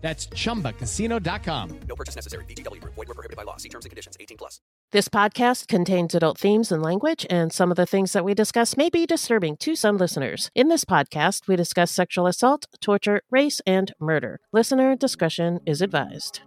That's ChumbaCasino.com. No purchase necessary. VGW Group. Void where prohibited by law. See terms and conditions. 18+. This podcast contains adult themes and language, and some of the things that we discuss may be disturbing to some listeners. In this podcast, we discuss sexual assault, torture, race, and murder. Listener discretion is advised.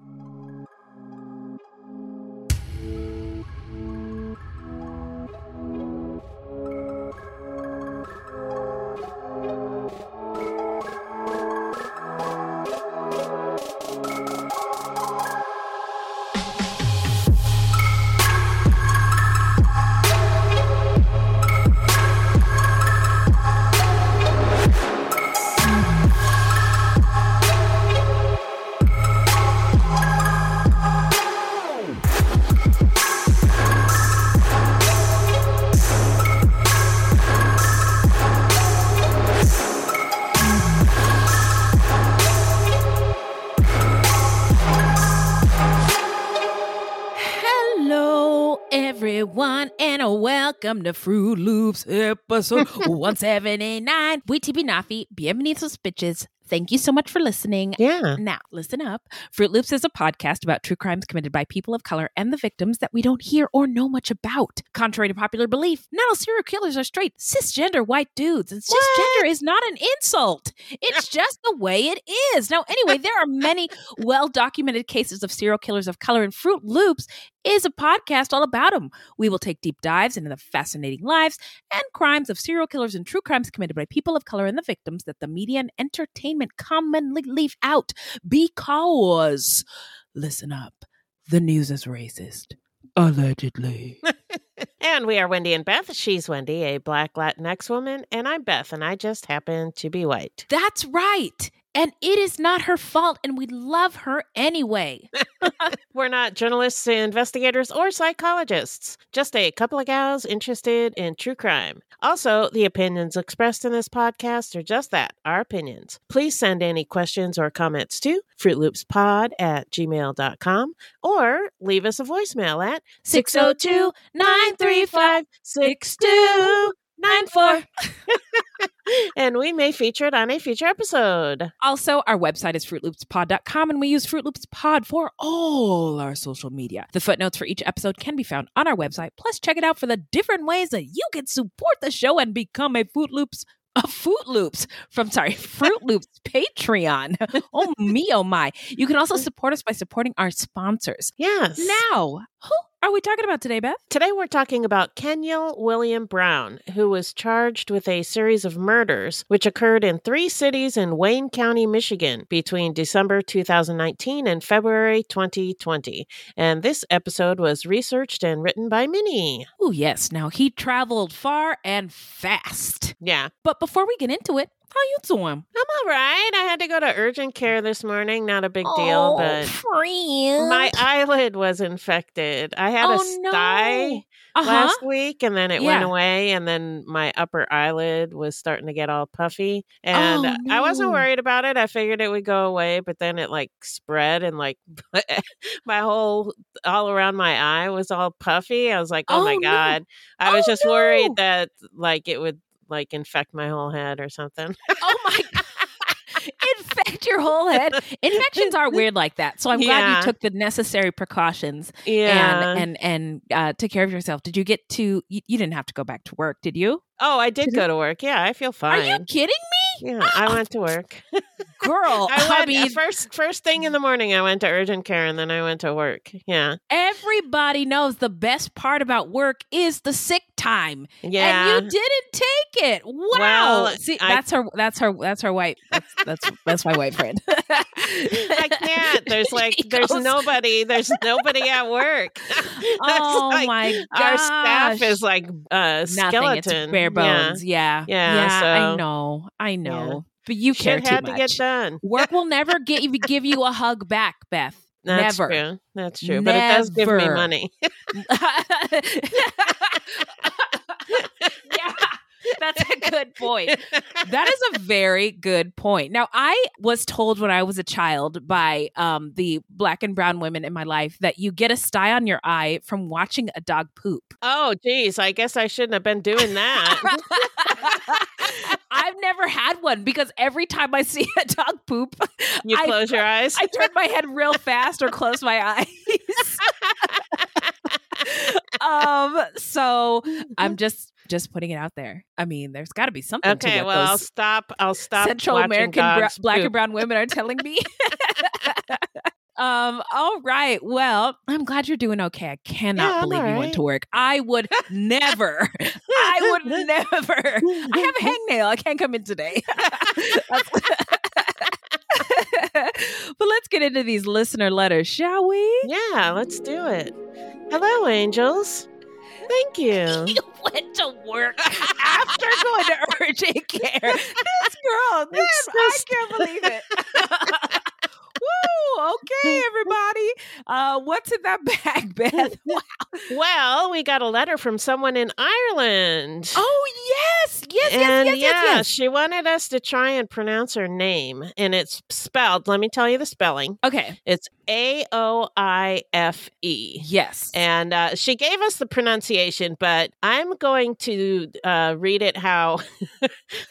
Welcome to Fruit Loops episode 179. We TP Nafi, bienvenidos bitches. Thank you so much for listening. Yeah. Now, listen up. Fruit Loops is a podcast about true crimes committed by people of color and the victims that we don't hear or know much about. Contrary to popular belief, not all serial killers are straight, cisgender white dudes. And cisgender is not an insult. It's just the way it is. Now, anyway, there are many well-documented cases of serial killers of color, and Fruit Loops is a podcast all about them. We will take deep dives into the fascinating lives and crimes of serial killers and true crimes committed by people of color and the victims that the media and entertainment commonly leave out, because listen up, the news is racist, allegedly. And we are Wendy and Beth. She's Wendy, a Black Latinx woman, and I'm Beth, and I just happen to be white. That's right. And it is not her fault, and we love her anyway. We're not journalists, investigators, or psychologists. Just a couple of gals interested in true crime. Also, the opinions expressed in this podcast are just that, our opinions. Please send any questions or comments to fruitloopspod@gmail.com or leave us a voicemail at 602-935-6294. And we may feature it on a future episode. Also, our website is fruitloopspod.com, and we use Fruit Loops Pod for all our social media. The footnotes for each episode can be found on our website. Plus, check it out for the different ways that you can support the show and become a Fruit Loops Patreon. Oh me, oh my. You can also support us by supporting our sponsors. Yes. Now, who are we talking about today, Beth? Today we're talking about Kenyell William Brown, who was charged with a series of murders which occurred in three cities in Wayne County, Michigan between December 2019 and February 2020. And this episode was researched and written by Minnie. Oh, yes. Now, he traveled far and fast. Yeah. But before we get into it, how you doing? I'm all right. I had to go to urgent care this morning. Not a big deal, but friend, my eyelid was infected. I had a sty last week, and then it went away, and then my upper eyelid was starting to get all puffy, and I wasn't worried about it. I figured it would go away, but then it like spread, and like my whole all around my eye was all puffy. I was like, oh my God. I was just worried that like it would like infect my whole head or something. Oh my God. Infect your whole head. Infections are weird like that. So I'm glad you took the necessary precautions and took care of yourself. Did you get to, you didn't have to go back to work, did you? Oh, I did go to work. Yeah, I feel fine. Are you kidding me? Yeah, I went to work. Girl, first thing in the morning, I went to urgent care, and then I went to work. Yeah. Everybody knows the best part about work is the sick time. Yeah. And you didn't take it. Wow. Well, see, that's my white friend. I can't. There's nobody at work. Oh like, my gosh. Our staff is like skeleton. Bare bones. Yeah. So, I know. Yeah. But you care too much. Work will never give you a hug back, Beth. That's never. True. That's true. Never. But it does give me money. Yeah. That's a good point. That is a very good point. Now, I was told when I was a child by the Black and brown women in my life that you get a sty on your eye from watching a dog poop. Oh, geez. I guess I shouldn't have been doing that. I've never had one because every time I see a dog poop, you close your eyes. I turn my head real fast or close my eyes. So I'm just putting it out there. I mean, there's got to be something. Okay, to well, I'll stop. Central American Black and brown women are telling me. All right. Well, I'm glad you're doing okay. I cannot believe you went to work. I would never. I would never. I have a hangnail. I can't come in today. But let's get into these listener letters, shall we? Yeah, let's do it. Hello, angels. Thank you. You went to work after going to urgent care. This girl, man, I can't believe it. Woo! Okay, everybody. What's in that bag, Beth? Wow. Well, we got a letter from someone in Ireland. Oh, yes. Yes. She wanted us to try and pronounce her name. And it's spelled, let me tell you the spelling. Okay. It's Aoife. Yes. And she gave us the pronunciation, but I'm going to read it how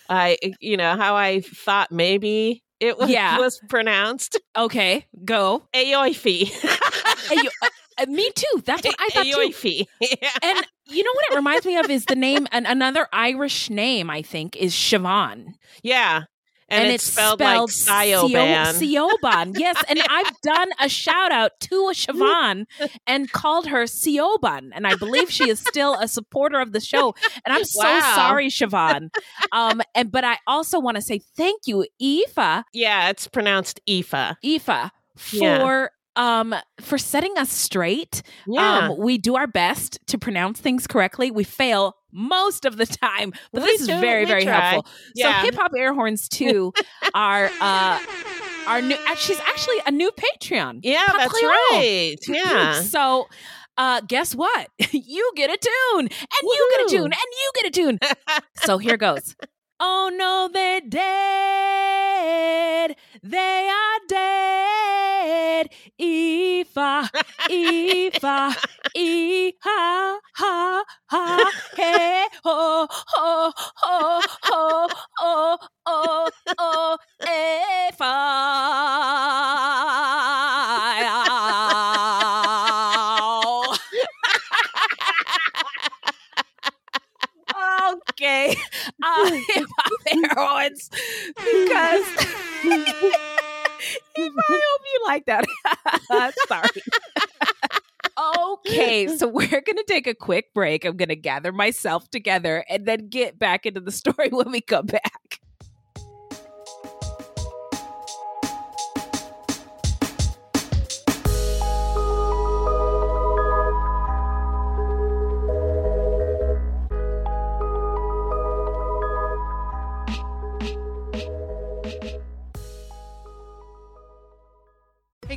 I thought maybe it was pronounced. Okay, go. Aoife. Me too. That's what I thought too. Yeah. And you know what it reminds me of is the name, another Irish name, I think, is Siobhan. Yeah. And it's spelled like Siobhan. Yes. And I've done a shout out to a Siobhan and called her Siobhan. And I believe she is still a supporter of the show. And I'm so sorry, Siobhan. But I also want to say thank you, Aoife. Yeah, it's pronounced Aoife. Aoife for setting us straight. Yeah. We do our best to pronounce things correctly. We fail most of the time, but we is very, very helpful. Yeah. So Hip Hop Air Horns 2 are our new. She's actually a new Patreon. Yeah, Patreon. That's right. Yeah. So guess what? You get a tune, and you get a tune. So here goes. Oh no, they're dead. They are dead. Aoife, Aoife, Aoife, ha, ha, ha, hey, ho, ho, ho, ho, ho, ho, ho, okay, Hip Hop Heroines, because if I hope you like that. Sorry. Okay, so we're going to take a quick break. I'm going to gather myself together and then get back into the story when we come back. Hey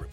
Void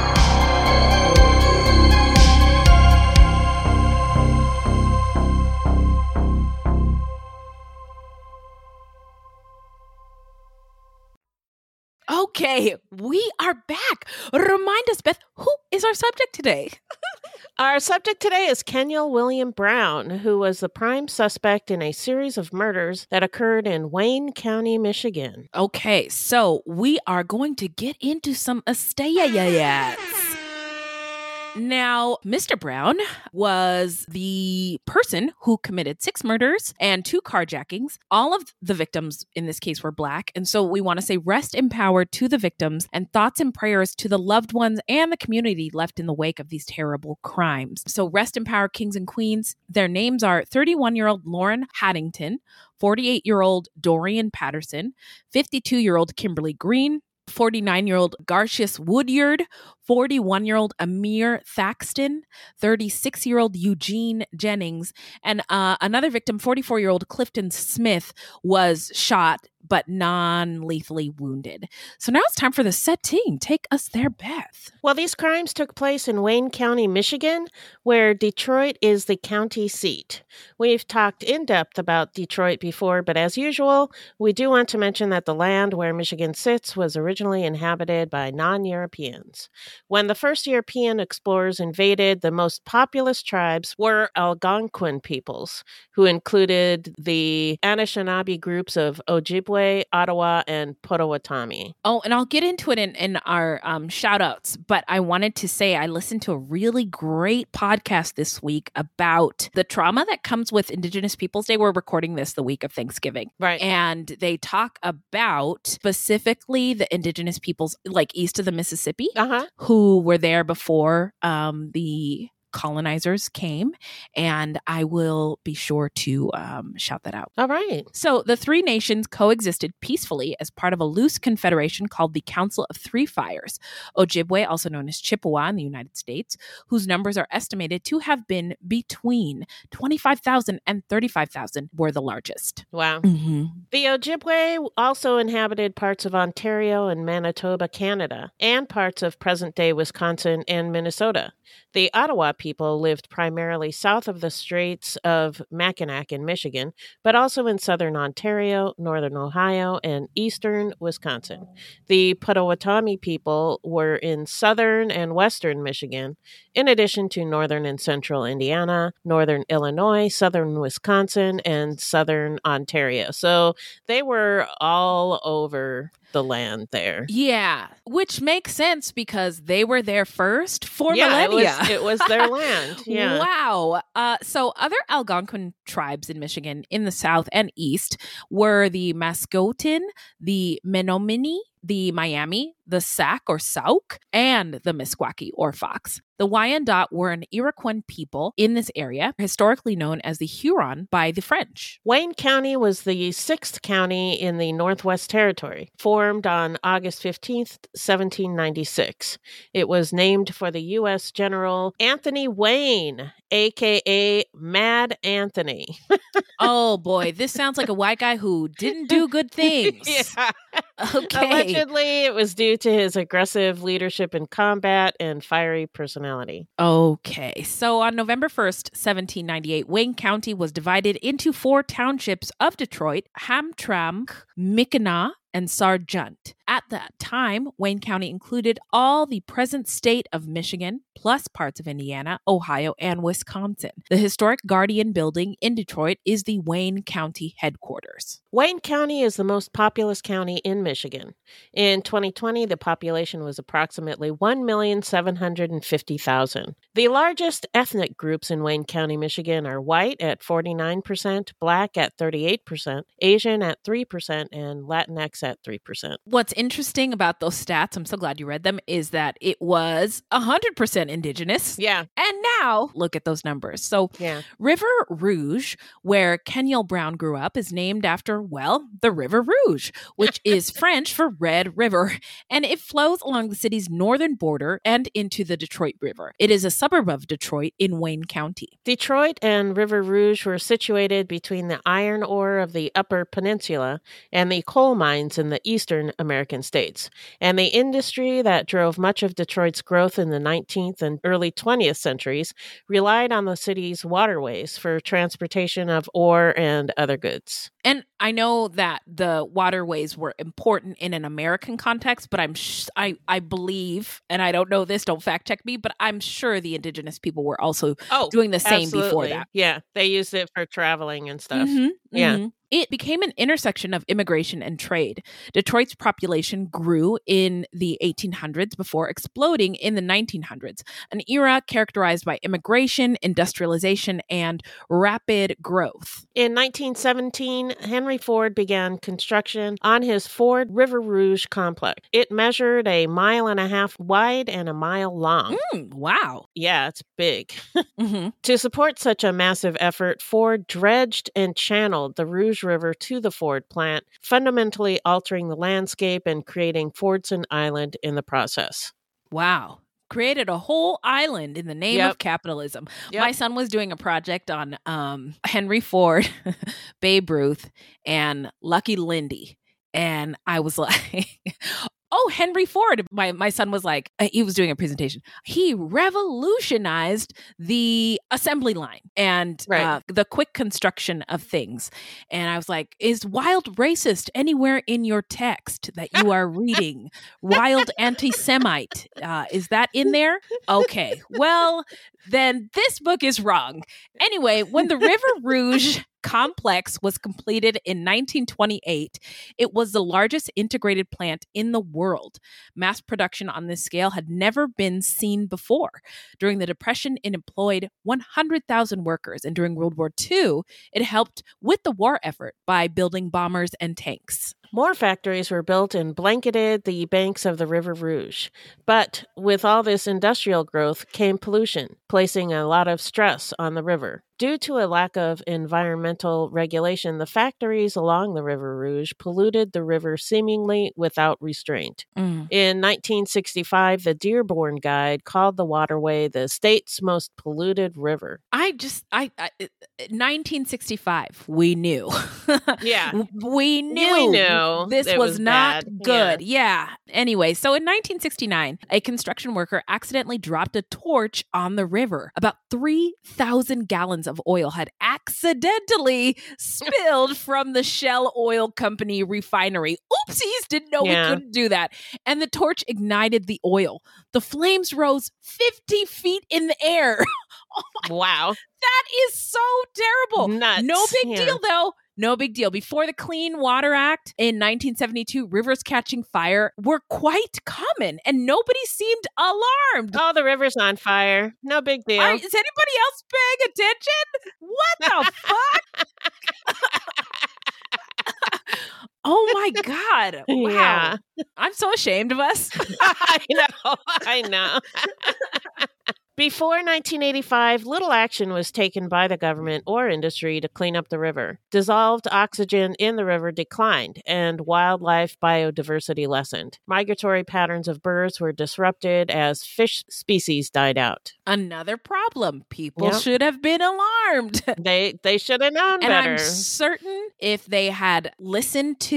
Okay, we are back. Remind us, Beth, who is our subject today? Our subject today is Kenyell William Brown, who was the prime suspect in a series of murders that occurred in Wayne County, Michigan. Okay, so we are going to get into some estates. Now, Mr. Brown was the person who committed 6 murders and 2 carjackings. All of the victims in this case were Black. And so we want to say rest in power to the victims and thoughts and prayers to the loved ones and the community left in the wake of these terrible crimes. So rest in power, kings and queens. Their names are 31-year-old Lauren Harrington, 48-year-old Dorian Patterson, 52-year-old Kimberly Green, 49-year-old Garcia Woodyard, 41-year-old Amir Thaxton, 36-year-old Eugene Jennings, and another victim, 44-year-old Clifton Smith, was shot but non-lethally wounded. So now it's time for the setting. Take us there, Beth. Well, these crimes took place in Wayne County, Michigan, where Detroit is the county seat. We've talked in depth about Detroit before, but as usual, we do want to mention that the land where Michigan sits was originally inhabited by non-Europeans. When the first European explorers invaded, the most populous tribes were Algonquin peoples, who included the Anishinaabe groups of Ojibwe, Ottawa, and Potawatomi. Oh, and I'll get into it in our shout-outs, but I wanted to say I listened to a really great podcast this week about the trauma that comes with Indigenous Peoples Day. We're recording this the week of Thanksgiving. Right. And they talk about specifically the Indigenous peoples, like east of the Mississippi, who were there before the colonizers came, and I will be sure to shout that out. All right. So the three nations coexisted peacefully as part of a loose confederation called the Council of Three Fires, Ojibwe, also known as Chippewa in the United States, whose numbers are estimated to have been between 25,000 and 35,000 were the largest. Wow. Mm-hmm. The Ojibwe also inhabited parts of Ontario and Manitoba, Canada, and parts of present-day Wisconsin and Minnesota. The Ottawa people lived primarily south of the Straits of Mackinac in Michigan, but also in southern Ontario, northern Ohio, and eastern Wisconsin. The Potawatomi people were in southern and western Michigan, in addition to northern and central Indiana, northern Illinois, southern Wisconsin, and southern Ontario. So they were all over the land there. Yeah, which makes sense because they were there first for millennia. It was their land. Yeah. Wow. So other Algonquin tribes in Michigan in the south and east were the Mascoutins, the Menominee, the Miami, the Sac or Sauk, and the Meskwaki or Fox. The Wyandot were an Iroquois people in this area, historically known as the Huron by the French. Wayne County was the 6th county in the Northwest Territory, formed on August 15th, 1796. It was named for the U.S. General Anthony Wayne, a.k.a. Mad Anthony. Oh, boy. This sounds like a white guy who didn't do good things. Yeah. Okay. Allegedly, it was due to his aggressive leadership in combat and fiery personality. Okay. So on November 1st, 1798, Wayne County was divided into 4 townships of Detroit: Hamtramck, Mackinac, and Sargent. At that time, Wayne County included all the present state of Michigan, plus parts of Indiana, Ohio, and Wisconsin. The historic Guardian Building in Detroit is the Wayne County headquarters. Wayne County is the most populous county in Michigan. In 2020, the population was approximately 1,750,000. The largest ethnic groups in Wayne County, Michigan are white at 49%, Black at 38%, Asian at 3%, and Latinx at 3%. What's interesting about those stats, I'm so glad you read them, is that it was 100% Indigenous. Yeah. And now look at those numbers. So yeah. River Rouge, where Kenyell Brown grew up, is named after, well, the River Rouge, which is French for Red River. And it flows along the city's northern border and into the Detroit River. It is a suburb of Detroit in Wayne County. Detroit and River Rouge were situated between the iron ore of the Upper Peninsula and the coal mines in the eastern American states. And the industry that drove much of Detroit's growth in the 19th and early 20th centuries relied on the city's waterways for transportation of ore and other goods. And I know that the waterways were important in an American context, but I believe, and I don't know this, don't fact check me, but I'm sure the Indigenous people were also doing the same before that. Yeah, they used it for traveling and stuff. Mm-hmm, yeah. Mm-hmm. It became an intersection of immigration and trade. Detroit's population grew in the 1800s before exploding in the 1900s, an era characterized by immigration, industrialization, and rapid growth. In 1917, Henry Ford began construction on his Ford River Rouge complex. It measured 1.5 miles wide and 1 mile long. Wow. Yeah, it's big. Mm-hmm. To support such a massive effort, Ford dredged and channeled the Rouge River to the Ford plant, fundamentally altering the landscape and creating Fordson Island in the process. Wow. Created a whole island in the name of capitalism. Yep. My son was doing a project on Henry Ford, Babe Ruth, and Lucky Lindy. And I was like... Oh, Henry Ford. My son was like, he was doing a presentation. He revolutionized the assembly line and the quick construction of things. And I was like, is wild racist anywhere in your text that you are reading? Wild anti-Semite. Is that in there? Okay. Well, then this book is wrong. Anyway, when the River Rouge complex was completed in 1928, it was the largest integrated plant in the world. Mass production on this scale had never been seen before. During the Depression, it employed 100,000 workers, and during World War II, it helped with the war effort by building bombers and tanks. More factories were built and blanketed the banks of the River Rouge. But with all this industrial growth came pollution, placing a lot of stress on the river. Due to a lack of environmental regulation, the factories along the River Rouge polluted the river seemingly without restraint. In 1965, the Dearborn Guide called the waterway the state's most polluted river. 1965, we knew. Yeah. We knew. This was not bad. Good. Yeah. Anyway, so in 1969, a construction worker accidentally dropped a torch on the river. About 3,000 gallons of oil had accidentally spilled from the Shell Oil Company refinery. Oopsies, didn't know we couldn't do that. And the torch ignited the oil. The flames rose 50 feet in the air. Oh my, wow. That is so terrible. Nuts. No big deal, though. No big deal. Before the Clean Water Act in 1972, rivers catching fire were quite common and nobody seemed alarmed. Oh, the river's on fire. No big deal. Is anybody else paying attention? What the fuck? Oh my God. Wow. Yeah. I'm so ashamed of us. I know. Before 1985, little action was taken by the government or industry to clean up the river. Dissolved oxygen in the river declined, and wildlife biodiversity lessened. Migratory patterns of birds were disrupted as fish species died out. Another problem. People should have been alarmed. They should have known better. And I'm certain if they had listened to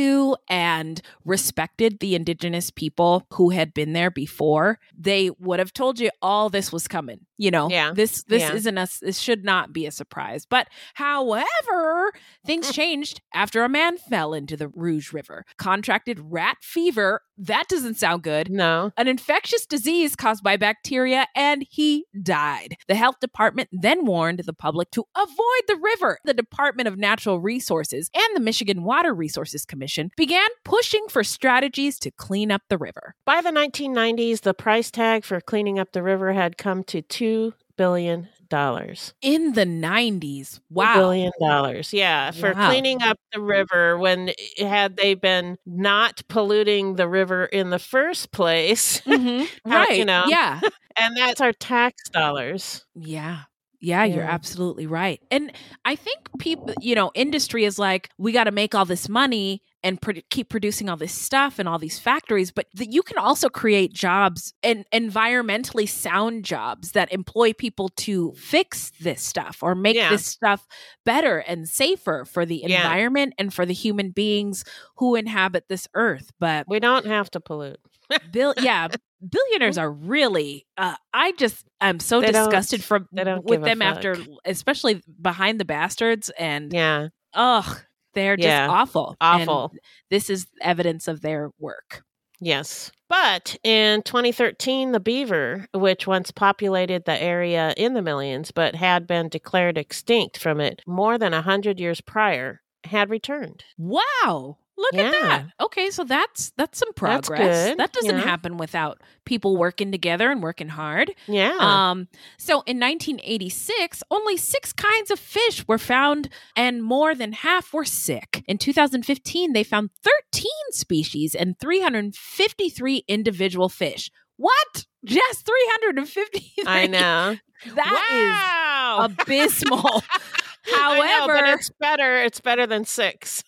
and respected the Indigenous people who had been there before, they would have told you all this was coming. This isn't us. This should not be a surprise. But however, things changed after a man fell into the Rouge River, contracted rat fever. That doesn't sound good. No. An infectious disease caused by bacteria, and he died. The health department then warned the public to avoid the river. The Department of Natural Resources and the Michigan Water Resources Commission began pushing for strategies to clean up the river. By the 1990s, the price tag for cleaning up the river had come to $2 billion. $1 billion. In the 90s. Wow. $1 billion. Yeah. For cleaning up the river when had they been not polluting the river in the first place. Mm-hmm. Right. You know? Yeah. And that's our tax dollars. Yeah. Yeah, you're absolutely right. And I think people, you know, industry is like, we got to make all this money and keep producing all this stuff and all these factories. But you can also create jobs and environmentally sound jobs that employ people to fix this stuff or make this stuff better and safer for the environment and for the human beings who inhabit this earth. But we don't have to pollute. Billionaires are really, I'm so disgusted with them after, especially Behind the Bastards. And they're just awful. Awful. And this is evidence of their work. Yes. But in 2013, the beaver, which once populated the area in the millions, but had been declared extinct from it more than 100 years prior, had returned. Wow. Look at that. Okay, so that's some progress. That's good. That doesn't happen without people working together and working hard. Yeah. So in 1986, only 6 kinds of fish were found and more than half were sick. In 2015, they found 13 species and 353 individual fish. What? Just 353? I know. That is abysmal. However, know, but it's better. It's better than 6.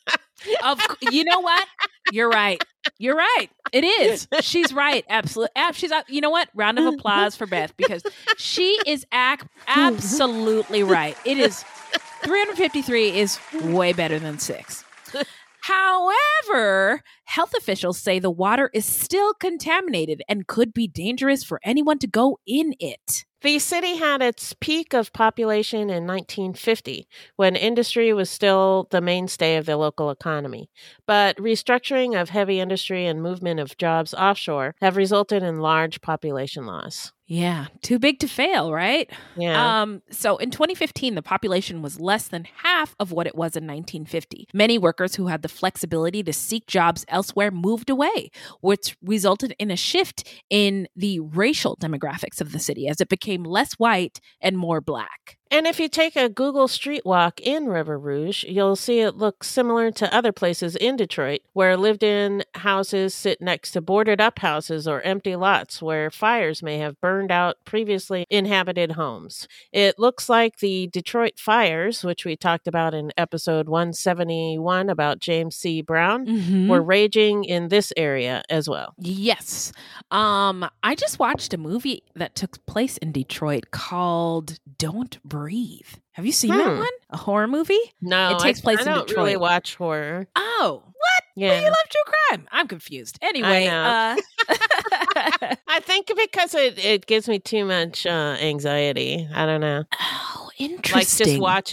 You know what? You're right. You're right. It is. She's right. Absolutely. She's. You know what? Round of applause for Beth, because she is absolutely right. It is 353 is way better than 6. However, health officials say the water is still contaminated and could be dangerous for anyone to go in it. The city had its peak of population in 1950, when industry was still the mainstay of the local economy. But restructuring of heavy industry and movement of jobs offshore have resulted in large population loss. Yeah, too big to fail, right? Yeah. So in 2015, the population was less than half of what it was in 1950. Many workers who had the flexibility to seek jobs elsewhere moved away, which resulted in a shift in the racial demographics of the city as it became less white and more black. And if you take a Google Street Walk in River Rouge, you'll see it looks similar to other places in Detroit, where lived-in houses sit next to boarded-up houses or empty lots where fires may have burned out previously inhabited homes. It looks like the Detroit fires, which we talked about in episode 171 about James C. Brown, were raging in this area as well. Yes. I just watched a movie that took place in Detroit called Don't Breathe. Have you seen that one? A horror movie? No. It takes place in Detroit. I don't really watch horror. Oh, what? Yeah. But you love true crime. I'm confused. Anyway. I know. I think because it gives me too much anxiety. I don't know. Oh, interesting. Like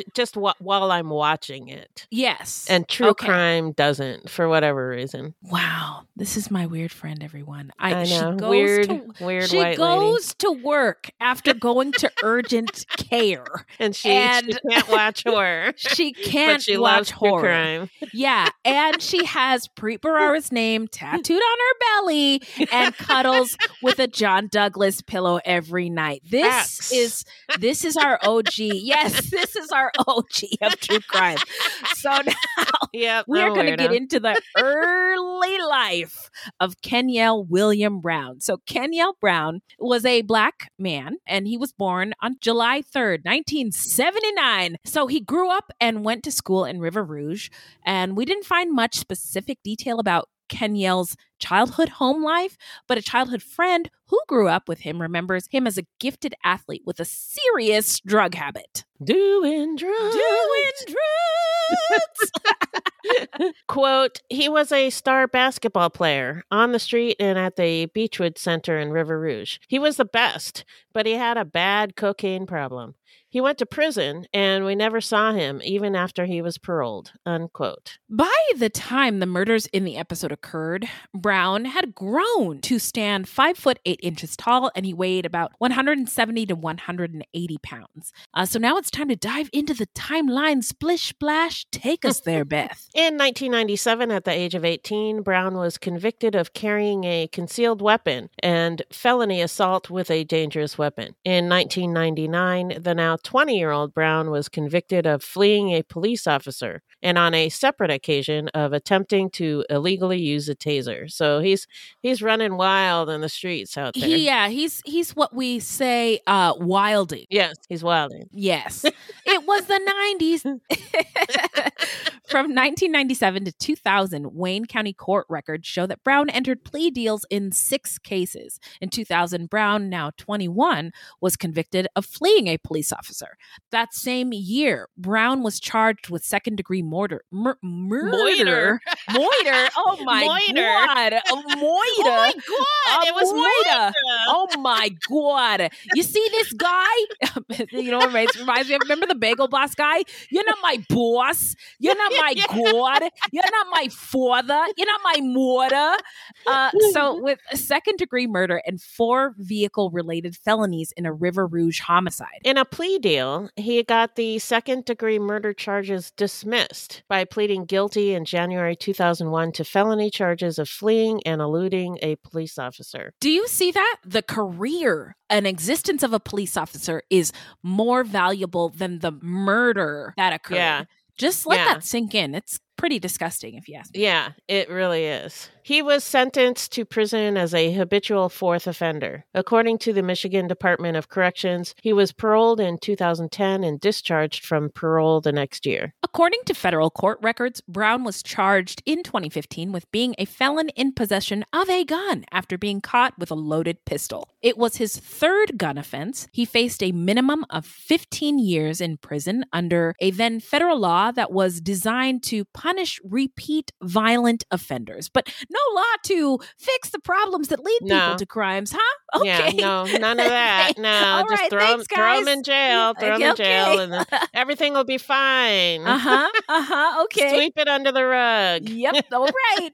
while I'm watching it. Yes. And true crime doesn't, for whatever reason. Wow. This is my weird friend, everyone. I know. She goes to white lady to work after going to urgent care. And she can't watch horror. She can't but she watch loves horror. True crime. Yeah. And she has Preet Bharara's name tattooed on her belly and cuddles with a John Douglas pillow every night. This is our OG. Yes, this is our OG of true crime. So now we are going to get into the early life of Kenyell William Brown. So Kenyell Brown was a black man, and he was born on July 3rd, 1979. So he grew up and went to school in River Rouge, and we didn't find much specific detail about Kenyell's childhood home life, but a childhood friend who grew up with him remembers him as a gifted athlete with a serious drug habit. Doing drugs. Quote, he was a star basketball player on the street and at the Beechwood Center in River Rouge. He was the best, but he had a bad cocaine problem. He went to prison, and we never saw him, even after he was paroled, unquote. By the time the murders in the episode occurred, Brown had grown to stand 5'8" tall, and he weighed about 170 to 180 pounds. So now it's time to dive into the timeline. Splish, splash, take us there, Beth. In 1997, at the age of 18, Brown was convicted of carrying a concealed weapon and felony assault with a dangerous weapon. In 1999, the now 20-year-old Brown was convicted of fleeing a police officer and on a separate occasion of attempting to illegally use a taser. So he's running wild in the streets out there. He's what we say wilding. Yes, he's wilding. Yes. It was the 90s. From 1997 to 2000, Wayne County court records show that Brown entered plea deals in 6 cases. In 2000, Brown, now 21, was convicted of fleeing a police officer. That same year, Brown was charged with second-degree murder. Moiter. Oh my God. It was moiter. Oh my God. You see this guy? You know, it reminds me of, remember the Bagel Boss guy? You're not my boss. You're not my God. You're not my father. You're not my mortar. So with second-degree murder and 4 vehicle-related felonies in a River Rouge homicide. In a plea deal, he got the second-degree murder charges dismissed by pleading guilty in January 2001 to felony charges of fleeing and eluding a police officer. Do you see that? The career and existence of a police officer is more valuable than the murder that occurred. Yeah. Just let that sink in. It's pretty disgusting, if you ask me. Yeah, it really is. He was sentenced to prison as a habitual fourth offender. According to the Michigan Department of Corrections, he was paroled in 2010 and discharged from parole the next year. According to federal court records, Brown was charged in 2015 with being a felon in possession of a gun after being caught with a loaded pistol. It was his 3rd gun offense. He faced a minimum of 15 years in prison under a then federal law that was designed to punish repeat violent offenders, but no law to fix the problems that lead people to crimes, huh? Okay. Yeah, no, none of that. No, just right, throw them in jail. Throw them in jail, and then everything will be fine. Okay. Sweep it under the rug. Yep. All right.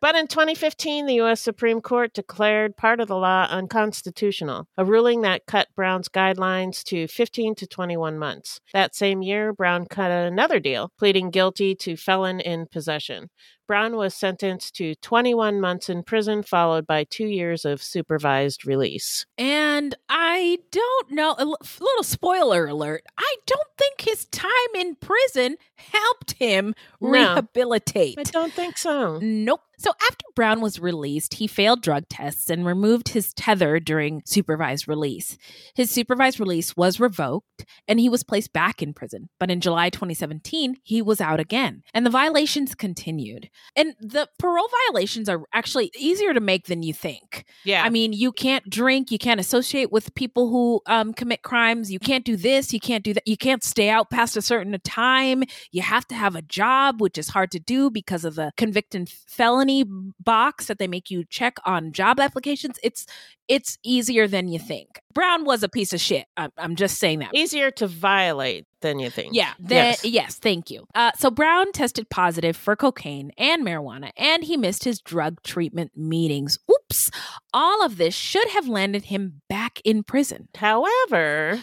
But in 2015, the U.S. Supreme Court declared part of the law unconstitutional, a ruling that cut Brown's guidelines to 15 to 21 months. That same year, Brown cut another deal, pleading guilty to felon in possession. Brown was sentenced to 21 months in prison, followed by 2 years of supervised release. And I don't know, a little spoiler alert, I don't think his time in prison helped him rehabilitate. I don't think so. Nope. So after Brown was released, he failed drug tests and removed his tether during supervised release. His supervised release was revoked, and he was placed back in prison. But in July 2017, he was out again, and the violations continued. And the parole violations are actually easier to make than you think. Yeah. I mean, you can't drink, you can't associate with people who commit crimes, you can't do this, you can't do that, you can't stay out past a certain time, you have to have a job, which is hard to do because of the convict and felony box that they make you check on job applications. It's easier than you think. Brown was a piece of shit. I'm just saying that. Easier to violate than you think. Yeah. Yes, thank you. So Brown tested positive for cocaine and marijuana, and he missed his drug treatment meetings. Oops. All of this should have landed him back in prison. However,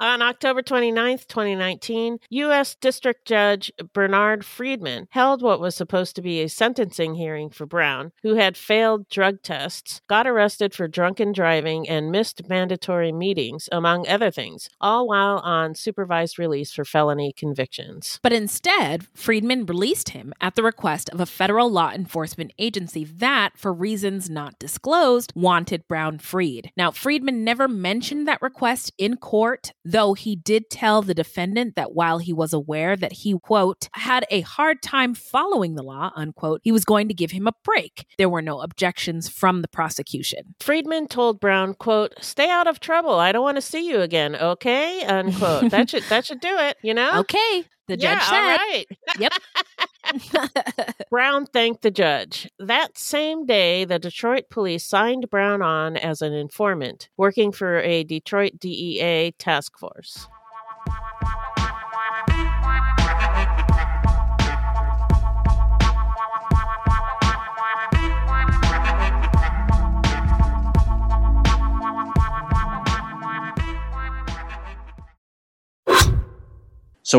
on October 29th, 2019, U.S. District Judge Bernard Friedman held what was supposed to be a sentencing hearing for Brown, who had failed drug tests, got arrested for drunken driving, and missed mandatory meetings, among other things, all while on supervised release for felony convictions. But instead, Friedman released him at the request of a federal law enforcement agency that, for reasons not disclosed, wanted Brown freed. Now, Friedman never mentioned that request in court, though he did tell the defendant that while he was aware that he, quote, had a hard time following the law, unquote, he was going to give him a break. There were no objections from the prosecution. Friedman told Brown, quote, stay out of trouble. I don't want to see you again. Okay, unquote. That should do it, you know? Okay. The judge said, all right. Yep. Brown thanked the judge. That same day, the Detroit police signed Brown on as an informant, working for a Detroit DEA task force. So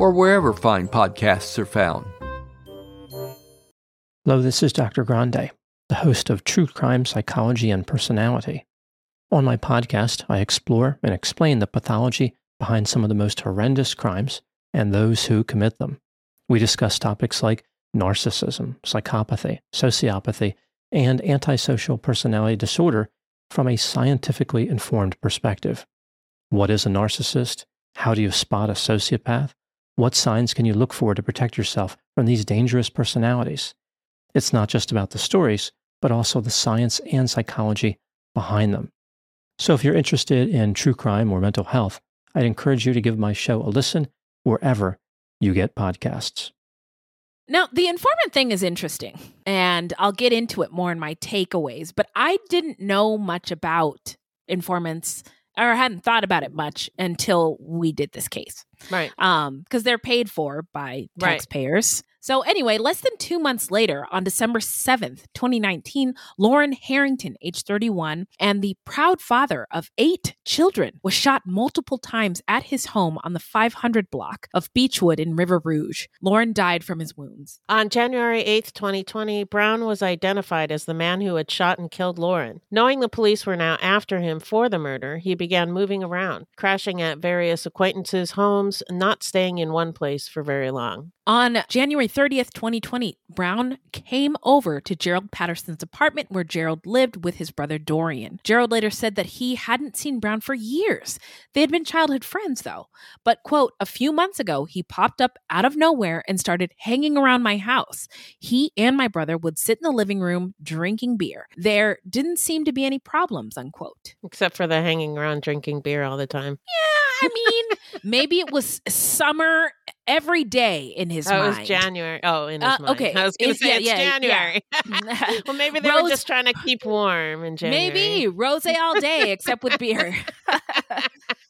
or wherever fine podcasts are found. Hello, this is Dr. Grande, the host of True Crime Psychology and Personality. On my podcast, I explore and explain the pathology behind some of the most horrendous crimes and those who commit them. We discuss topics like narcissism, psychopathy, sociopathy, and antisocial personality disorder from a scientifically informed perspective. What is a narcissist? How do you spot a sociopath? What signs can you look for to protect yourself from these dangerous personalities? It's not just about the stories, but also the science and psychology behind them. So if you're interested in true crime or mental health, I'd encourage you to give my show a listen wherever you get podcasts. Now, the informant thing is interesting, and I'll get into it more in my takeaways, but I didn't know much about informants, or hadn't thought about it much until we did this case. Right. Because they're paid for by taxpayers. Right. So anyway, less than 2 months later, on December 7th, 2019, Lauren Harrington, age 31, and the proud father of 8 children, was shot multiple times at his home on the 500 block of Beechwood in River Rouge. Lauren died from his wounds. On January 8th, 2020, Brown was identified as the man who had shot and killed Lauren. Knowing the police were now after him for the murder, he began moving around, crashing at various acquaintances' homes, not staying in one place for very long. On January 30th, 2020, Brown came over to Gerald Patterson's apartment where Gerald lived with his brother Dorian. Gerald later said that he hadn't seen Brown for years. They had been childhood friends, though. But, quote, a few months ago, he popped up out of nowhere and started hanging around my house. He and my brother would sit in the living room drinking beer. There didn't seem to be any problems, unquote. Except for the hanging around drinking beer all the time. Yeah, I mean, maybe it was summer every day in his mind. It was January. Oh, in his mind. Okay. I was going to say January. Yeah. Well, maybe they were just trying to keep warm in January. Maybe. Rosé all day, except with beer.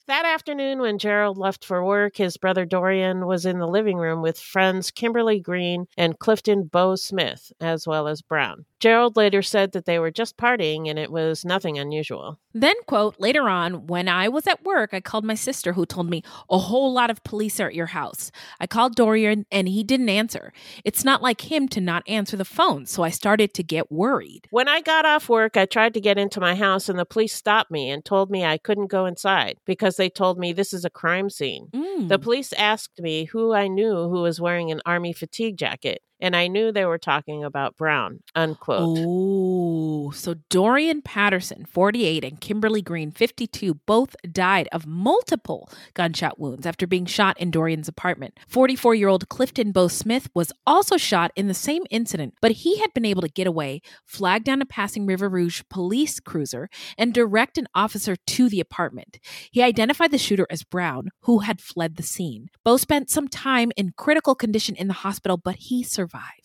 That afternoon when Gerald left for work, his brother Dorian was in the living room with friends Kimberly Green and Clifton Smith, as well as Brown. Gerald later said that they were just partying and it was nothing unusual. Then, quote, later on, when I was at work, I called my sister who told me a whole lot of police are at your house. I called Dorian and he didn't answer. It's not like him to not answer the phone, so I started to get worried. When I got off work, I tried to get into my house and the police stopped me and told me I couldn't go inside because they told me this is a crime scene. The police asked me who I knew who was wearing an army fatigue jacket, and I knew they were talking about Brown, unquote. Ooh, so Dorian Patterson, 48, and Kimberly Green, 52, both died of multiple gunshot wounds after being shot in Dorian's apartment. 44-year-old Clifton Smith was also shot in the same incident, but he had been able to get away, flag down a passing River Rouge police cruiser, and direct an officer to the apartment. He identified the shooter as Brown, who had fled the scene. Bo spent some time in critical condition in the hospital, but he survived.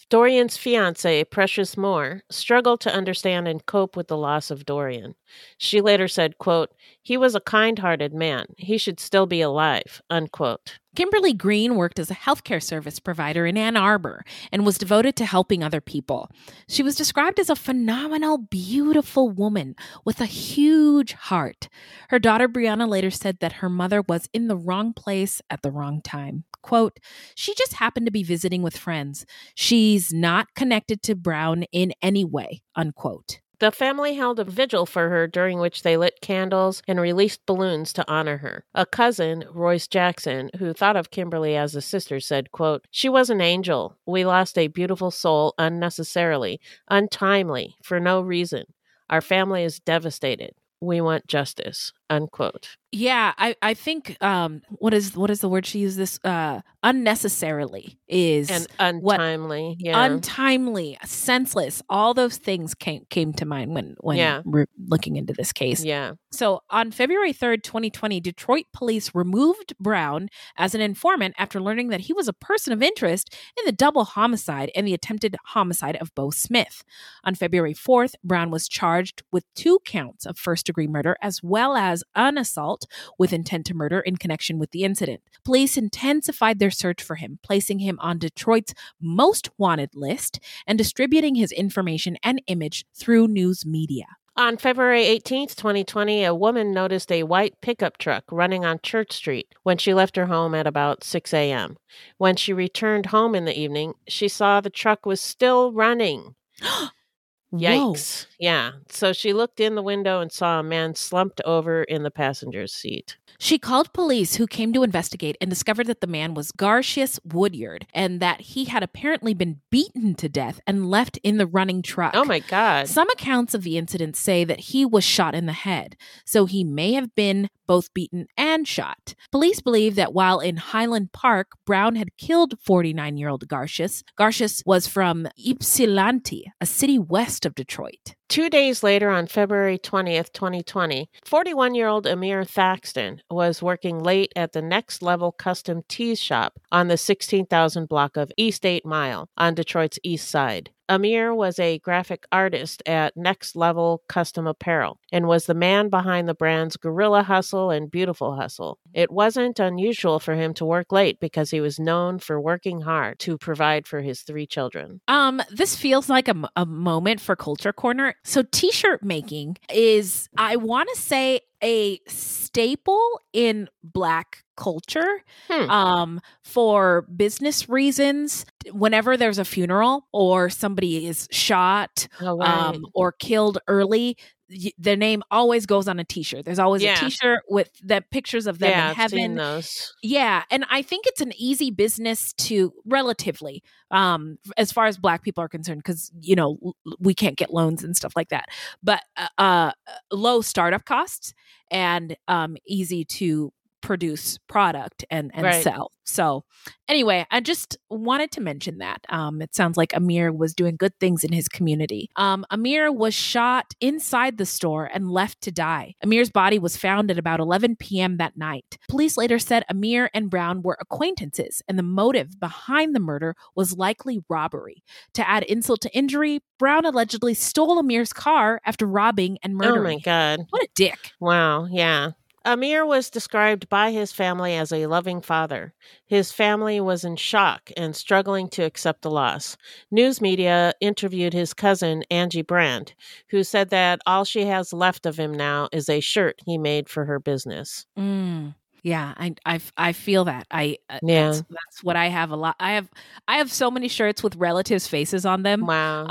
Dorian's fiancée, Precious Moore, struggled to understand and cope with the loss of Dorian. She later said, quote, he was a kind-hearted man. He should still be alive, unquote. Kimberly Green worked as a healthcare service provider in Ann Arbor and was devoted to helping other people. She was described as a phenomenal, beautiful woman with a huge heart. Her daughter Brianna later said that her mother was in the wrong place at the wrong time. Quote, she just happened to be visiting with friends. She's not connected to Brown in any way, unquote. The family held a vigil for her during which they lit candles and released balloons to honor her. A cousin, Royce Jackson, who thought of Kimberly as a sister, said, quote, she was an angel. We lost a beautiful soul unnecessarily, untimely, for no reason. Our family is devastated. We want justice, unquote. Yeah, I think what is the word she used this unnecessarily is and untimely. Untimely, senseless. All those things came to mind when we're looking into this case. Yeah. So on February 3rd, 2020, Detroit police removed Brown as an informant after learning that he was a person of interest in the double homicide and the attempted homicide of Bo Smith. On February 4th, Brown was charged with 2 counts of first-degree murder as well as an assault with intent to murder in connection with the incident. Police intensified their search for him, placing him on Detroit's most wanted list and distributing his information and image through news media. On February 18th, 2020, a woman noticed a white pickup truck running on Church Street when she left her home at about 6 a.m. When she returned home in the evening, she saw the truck was still running. Yikes. Whoa. Yeah. So she looked in the window and saw a man slumped over in the passenger's seat. She called police, who came to investigate and discovered that the man was Garcia Woodyard and that he had apparently been beaten to death and left in the running truck. Oh, my God. Some accounts of the incident say that he was shot in the head, so he may have been both beaten and shot. Police believe that while in Highland Park, Brown had killed 49-year-old Garcia. Garcia was from Ypsilanti, a city west of Detroit. 2 days later, on February 20th, 2020, 41-year-old Amir Thaxton was working late at the Next Level Custom Tees Shop on the 16,000 block of East 8 Mile on Detroit's east side. Amir was a graphic artist at Next Level Custom Apparel and was the man behind the brand's Gorilla Hustle and Beautiful Hustle. It wasn't unusual for him to work late because he was known for working hard to provide for his 3 children. This feels like a moment for Culture Corner. So t-shirt making is, I want to say, a staple in Black culture. For business reasons, whenever there's a funeral or somebody is shot or killed early, their name always goes on a t-shirt. There's always a t-shirt with the pictures of them in heaven. I've seen those. Yeah. And I think it's an easy business to relatively, as far as Black people are concerned, because, you know, we can't get loans and stuff like that, but, low startup costs and, easy to produce product and right. sell. So anyway, I just wanted to mention that. It sounds like Amir was doing good things in his community. Amir was shot inside the store and left to die. Amir's body was found at about 11 p.m. that night. Police later said Amir and Brown were acquaintances, and the motive behind the murder was likely robbery. To add insult to injury, Brown allegedly stole Amir's car after robbing and murdering. Oh my God. What a dick. Wow. Yeah. Amir was described by his family as a loving father. His family was in shock and struggling to accept the loss. News media interviewed his cousin, Angie Brand, who said that all she has left of him now is a shirt he made for her business. Mm. Yeah, I feel that. That's what I have a lot. I have so many shirts with relatives' faces on them. Wow.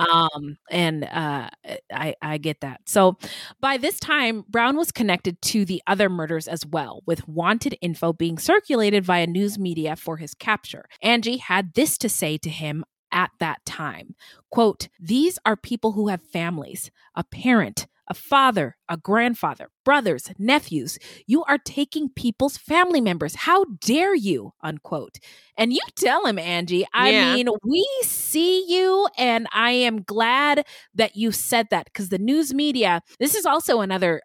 I get that. So by this time, Brown was connected to the other murders as well, with wanted info being circulated via news media for his capture. Angie had this to say to him at that time, quote, "These are people who have families, a parent, a father, a grandfather, brothers, nephews. You are taking people's family members. How dare you?" Unquote. And you tell him, Angie, I mean, we see you, and I am glad that you said that, because the news media, this is also another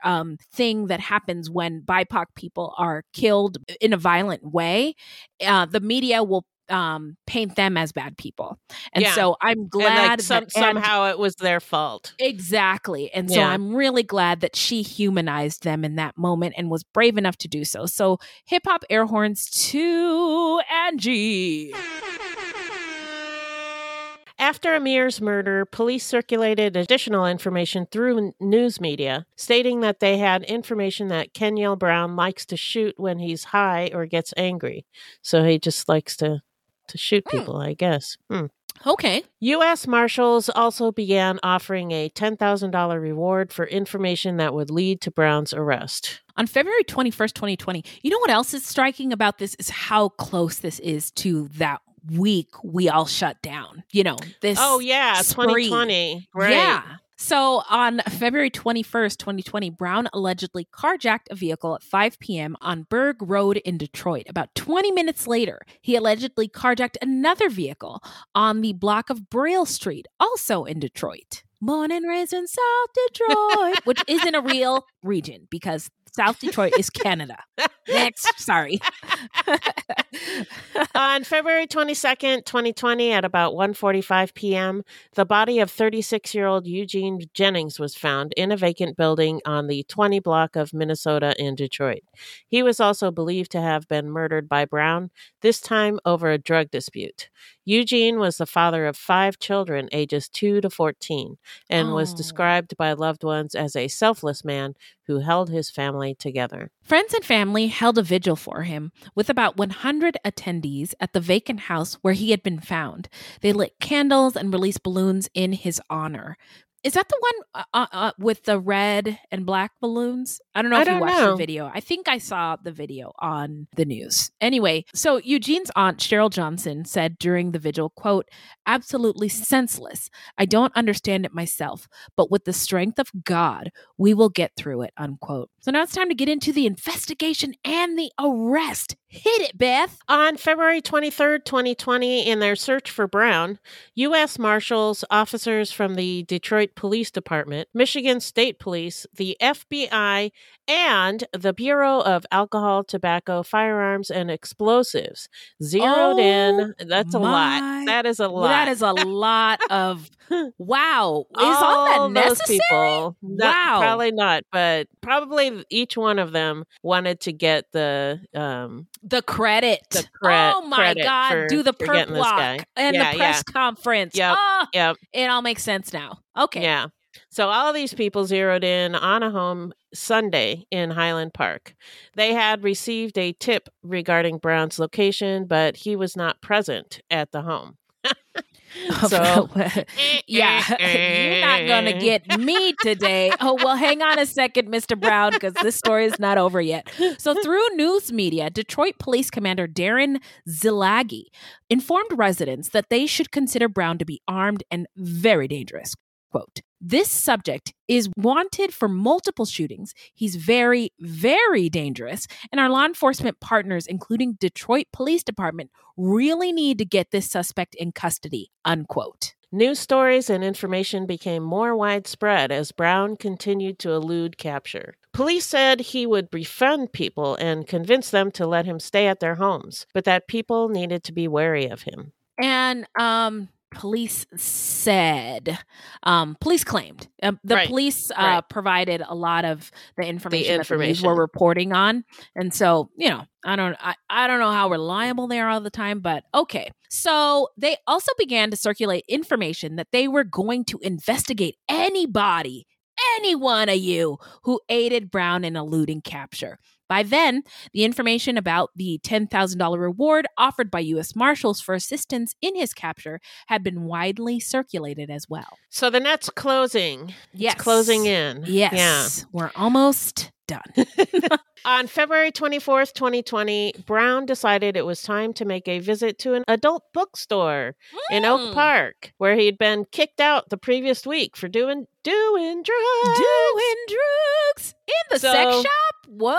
thing that happens when BIPOC people are killed in a violent way. The media will paint them as bad people. And so I'm glad that somehow it was their fault. Exactly. And so I'm really glad that she humanized them in that moment and was brave enough to do so. So hip hop air horns to Angie. After Amir's murder, police circulated additional information through news media, stating that they had information that Kenyell Brown likes to shoot when he's high or gets angry. So he just likes to shoot people, I guess. Okay. U.S. Marshals also began offering a $10,000 reward for information that would lead to Brown's arrest. On February 21st, 2020, you know what else is striking about this is how close this is to that week we all shut down. You know, this 2020. Right. Yeah. So on February 21st, 2020, Brown allegedly carjacked a vehicle at 5 p.m. on Berg Road in Detroit. About 20 minutes later, he allegedly carjacked another vehicle on the block of Braille Street, also in Detroit. Born and raised in South Detroit, which isn't a real region because South Detroit is Canada. Next, sorry. On February 22nd, 2020, at about 1:45 p.m., the body of 36-year-old Eugene Jennings was found in a vacant building on the 20 block of Minnesota in Detroit. He was also believed to have been murdered by Brown, this time over a drug dispute. Eugene was the father of 5 children, ages 2 to 14, and was described by loved ones as a selfless man who held his family together. Friends and family held a vigil for him with about 100 attendees at the vacant house where he had been found. They lit candles and released balloons in his honor. Is that the one with the red and black balloons? I don't know if you watched the video. I think I saw the video on the news. Anyway, so Eugene's aunt, Cheryl Johnson, said during the vigil, quote, absolutely senseless. I don't understand it myself, but with the strength of God, we will get through it, unquote. So now it's time to get into the investigation and the arrest. Hit it, Beth. On February 23rd, 2020, in their search for Brown, U.S. Marshals, officers from the Detroit Police Department, Michigan State Police, the FBI, and the Bureau of Alcohol, Tobacco, Firearms, and Explosives zeroed in. That's a lot. That is a lot. That is a lot of... Wow. Is all that necessary? People, wow. Probably not, but probably each one of them wanted to get the credit. Oh my God. Do the perp lock and the press conference. Yep. It all makes sense now. Okay. Yeah. So all of these people zeroed in on a home Sunday in Highland Park. They had received a tip regarding Brown's location, but he was not present at the home. So, yeah, you're not going to get me today. Oh, well, hang on a second, Mr. Brown, because this story is not over yet. So through news media, Detroit Police Commander Darren Zilagi informed residents that they should consider Brown to be armed and very dangerous. Quote, this subject is wanted for multiple shootings. He's very, very dangerous. And our law enforcement partners, including Detroit Police Department, really need to get this suspect in custody, unquote. News stories and information became more widespread as Brown continued to elude capture. Police said he would befriend people and convince them to let him stay at their homes, but that people needed to be wary of him. And, police said, police claimed. Police provided a lot of the information that the news were reporting on. And so, you know, I don't know how reliable they are all the time, but okay. So they also began to circulate information that they were going to investigate anybody, any one of you who aided Brown in eluding capture. By then, the information about the $10,000 reward offered by U.S. Marshals for assistance in his capture had been widely circulated as well. So the net's closing. Yes. It's closing in. Yes. Yeah. We're almost done. On February 24th, 2020, Brown decided it was time to make a visit to an adult bookstore in Oak Park, where he'd been kicked out the previous week for doing drugs in the sex shop. Whoa.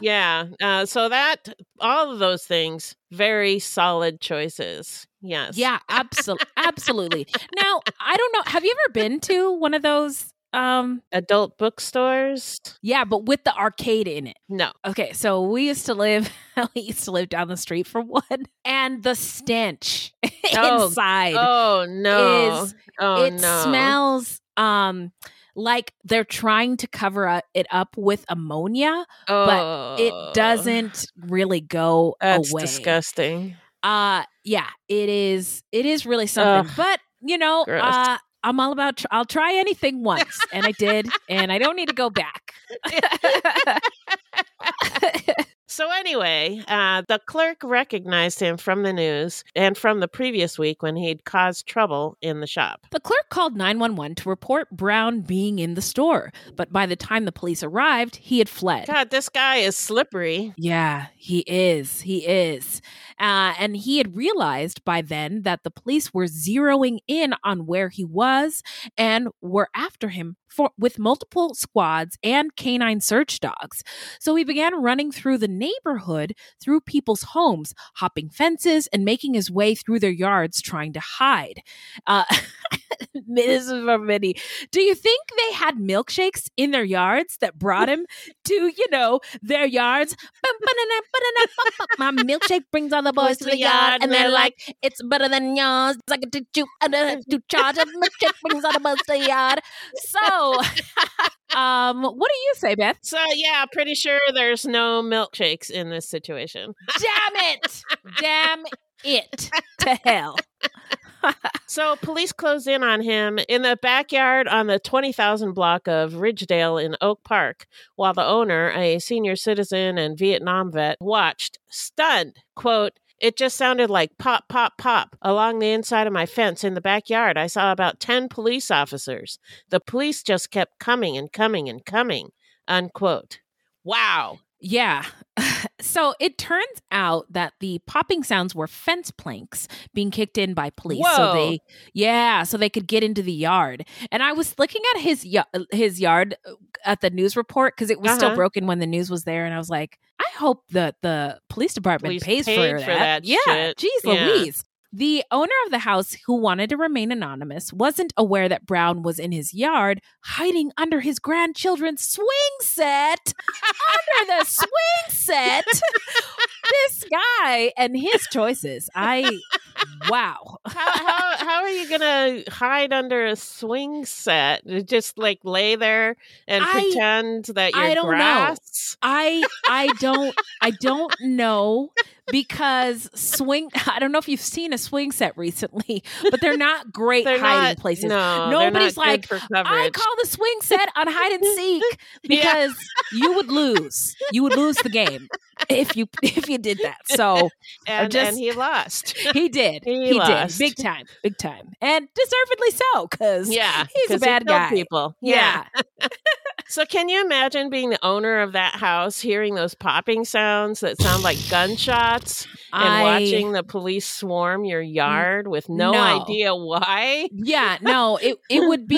Yeah. Yeah. So that, all of those things, very solid choices. Yes. Yeah, absolutely. Now, I don't know. Have you ever been to one of those adult bookstores? Yeah, but with the arcade in it. No. Okay. So we used to live down the street from one, and the stench inside. Oh no. Smells, like they're trying to cover it up with ammonia, but it doesn't really go away. That's disgusting. Yeah, it is really something, but you know, gross. I'm all about, I'll try anything once, and I did, and I don't need to go back. So anyway, the clerk recognized him from the news and from the previous week when he'd caused trouble in the shop. The clerk called 911 to report Brown being in the store, but by the time the police arrived, he had fled. God, this guy is slippery. Yeah, he is. And he had realized by then that the police were zeroing in on where he was and were after him with multiple squads and canine search dogs. So he began running through the neighborhood, through people's homes, hopping fences, and making his way through their yards trying to hide. This is from Minnie. Do you think they had milkshakes in their yards that brought him to, you know, their yards? My milkshake brings all the boys to the yard, and they're like, it's better than yours. It's like a tissue to charge. A milkshake brings all the boys to the yard. So, what do you say, Beth? So, yeah, pretty sure there's no milkshakes in this situation. Damn it! Damn it to hell. So police closed in on him in the backyard on the 20,000 block of Ridgedale in Oak Park, while the owner, a senior citizen and Vietnam vet, watched, stunned. Quote, "It just sounded like pop, pop, pop along the inside of my fence in the backyard. I saw about 10 police officers. The police just kept coming and coming and coming." Unquote. Wow. Yeah. So it turns out that the popping sounds were fence planks being kicked in by police. Whoa. So they could get into the yard. And I was looking at his yard at the news report because it was still broken when the news was there. And I was like, I hope that the police department pays for that. Yeah. Shit. Jeez Louise. The owner of the house, who wanted to remain anonymous, wasn't aware that Brown was in his yard hiding under his grandchildren's swing set. Under the swing set. This guy and his choices. Wow. How are you going to hide under a swing set? Just like lay there and pretend that you're grass? I don't know. Because I don't know if you've seen a swing set recently, but they're not great hiding places. No, nobody's like, I call the swing set on hide and seek, because you would lose. You would lose the game if you did that. So and he lost. He did. He lost. Did. Big time. And deservedly so, because he's a bad guy. People. Yeah. So can you imagine being the owner of that house, hearing those popping sounds that sound like gunshots, and watching the police swarm your yard with no idea why? Yeah, no, it would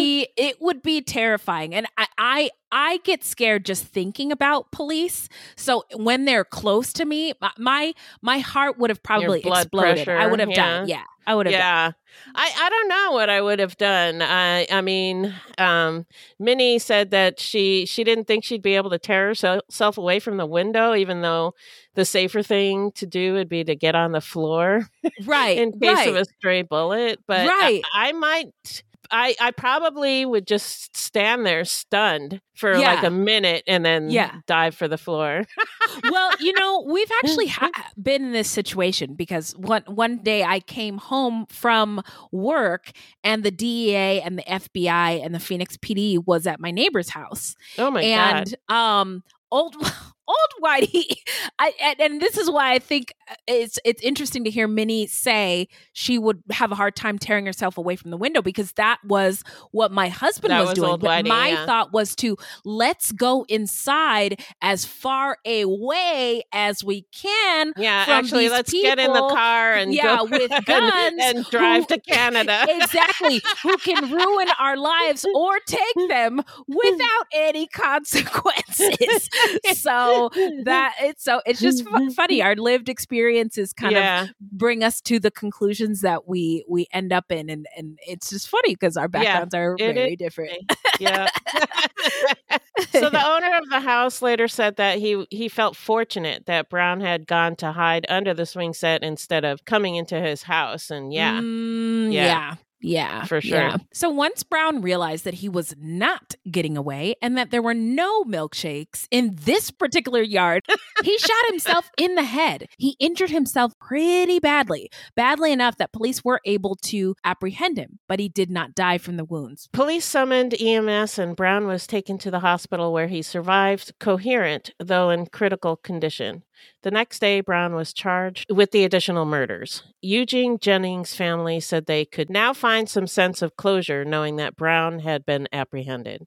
be terrifying. And I get scared just thinking about police. So when they're close to me, my heart would have probably exploded. Pressure, I would have died. Yeah, I would have. Yeah, died. I don't know what I would have done. I mean, Minnie said that she didn't think she'd be able to tear herself away from the window, even though the safer thing to do would be to get on the floor, right, in case of a stray bullet. But I might. I probably would just stand there stunned for like a minute and then dive for the floor. Well, you know, we've actually been in this situation, because one day I came home from work and the DEA and the FBI and the Phoenix PD was at my neighbor's house. Oh, my God. And old whitey, and this is why I think it's interesting to hear Minnie say she would have a hard time tearing herself away from the window, because that was what my husband was doing. But whitey, my thought was to let's go inside as far away as we can. Yeah, from actually, let's people, get in the car and go with guns and drive to Canada. Exactly, who can ruin our lives or take them without any consequences. So it's just funny. Our lived experiences kind of bring us to the conclusions that we end up in, and it's just funny because our backgrounds are very different. Yeah. So the owner of the house later said that he felt fortunate that Brown had gone to hide under the swing set instead of coming into his house, and yeah, for sure. Yeah. So once Brown realized that he was not getting away and that there were no milkshakes in this particular yard, he shot himself in the head. He injured himself pretty badly enough that police were able to apprehend him, but he did not die from the wounds. Police summoned EMS and Brown was taken to the hospital, where he survived coherent, though in critical condition. The next day, Brown was charged with the additional murders. Eugene Jennings' family said they could now find some sense of closure knowing that Brown had been apprehended.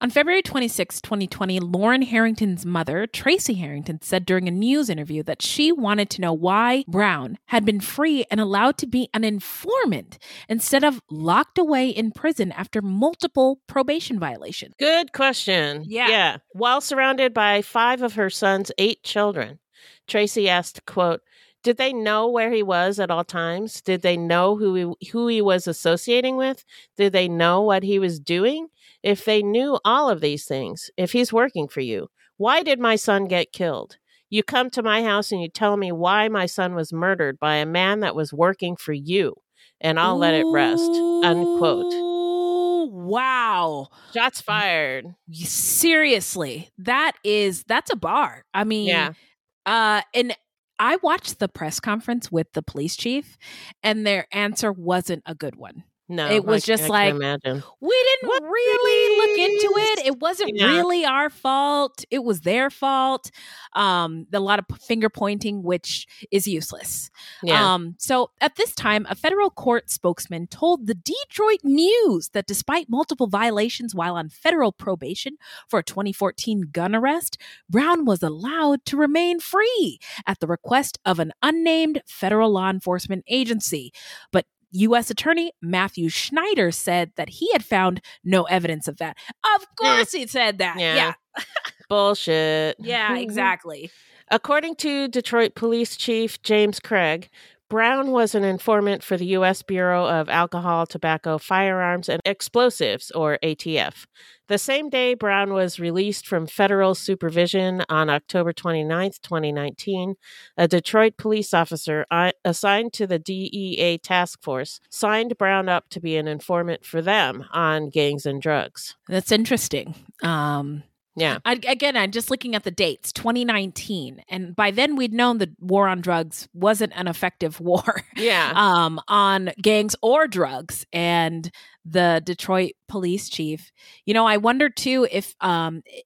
On February 26, 2020, Lauren Harrington's mother, Tracy Harrington, said during a news interview that she wanted to know why Brown had been free and allowed to be an informant instead of locked away in prison after multiple probation violations. Good question. Yeah. While surrounded by 5 of her son's 8 children, Tracy asked, quote, "Did they know where he was at all times? Did they know who he was associating with? Did they know what he was doing? If they knew all of these things, if he's working for you, why did my son get killed? You come to my house and you tell me why my son was murdered by a man that was working for you, and I'll let it rest," unquote. Wow. Shots fired. Seriously. That's a bar. I mean, yeah. And I watched the press conference with the police chief, and their answer wasn't a good one. No, it was just like, we didn't really look into it. It wasn't really our fault. It was their fault. A lot of finger pointing, which is useless. Yeah. So at this time, a federal court spokesman told the Detroit News that despite multiple violations while on federal probation for a 2014 gun arrest, Brown was allowed to remain free at the request of an unnamed federal law enforcement agency. But U.S. Attorney Matthew Schneider said that he had found no evidence of that. Of course he said that. Yeah. Bullshit. Yeah, exactly. According to Detroit Police Chief James Craig, Brown was an informant for the U.S. Bureau of Alcohol, Tobacco, Firearms, and Explosives, or ATF. The same day, Brown was released from federal supervision on October 29, 2019. A Detroit police officer assigned to the DEA task force signed Brown up to be an informant for them on gangs and drugs. That's interesting. Yeah. I'm just looking at the dates, 2019. And by then we'd known the war on drugs wasn't an effective war on gangs or drugs. And the Detroit police chief, I wonder too, if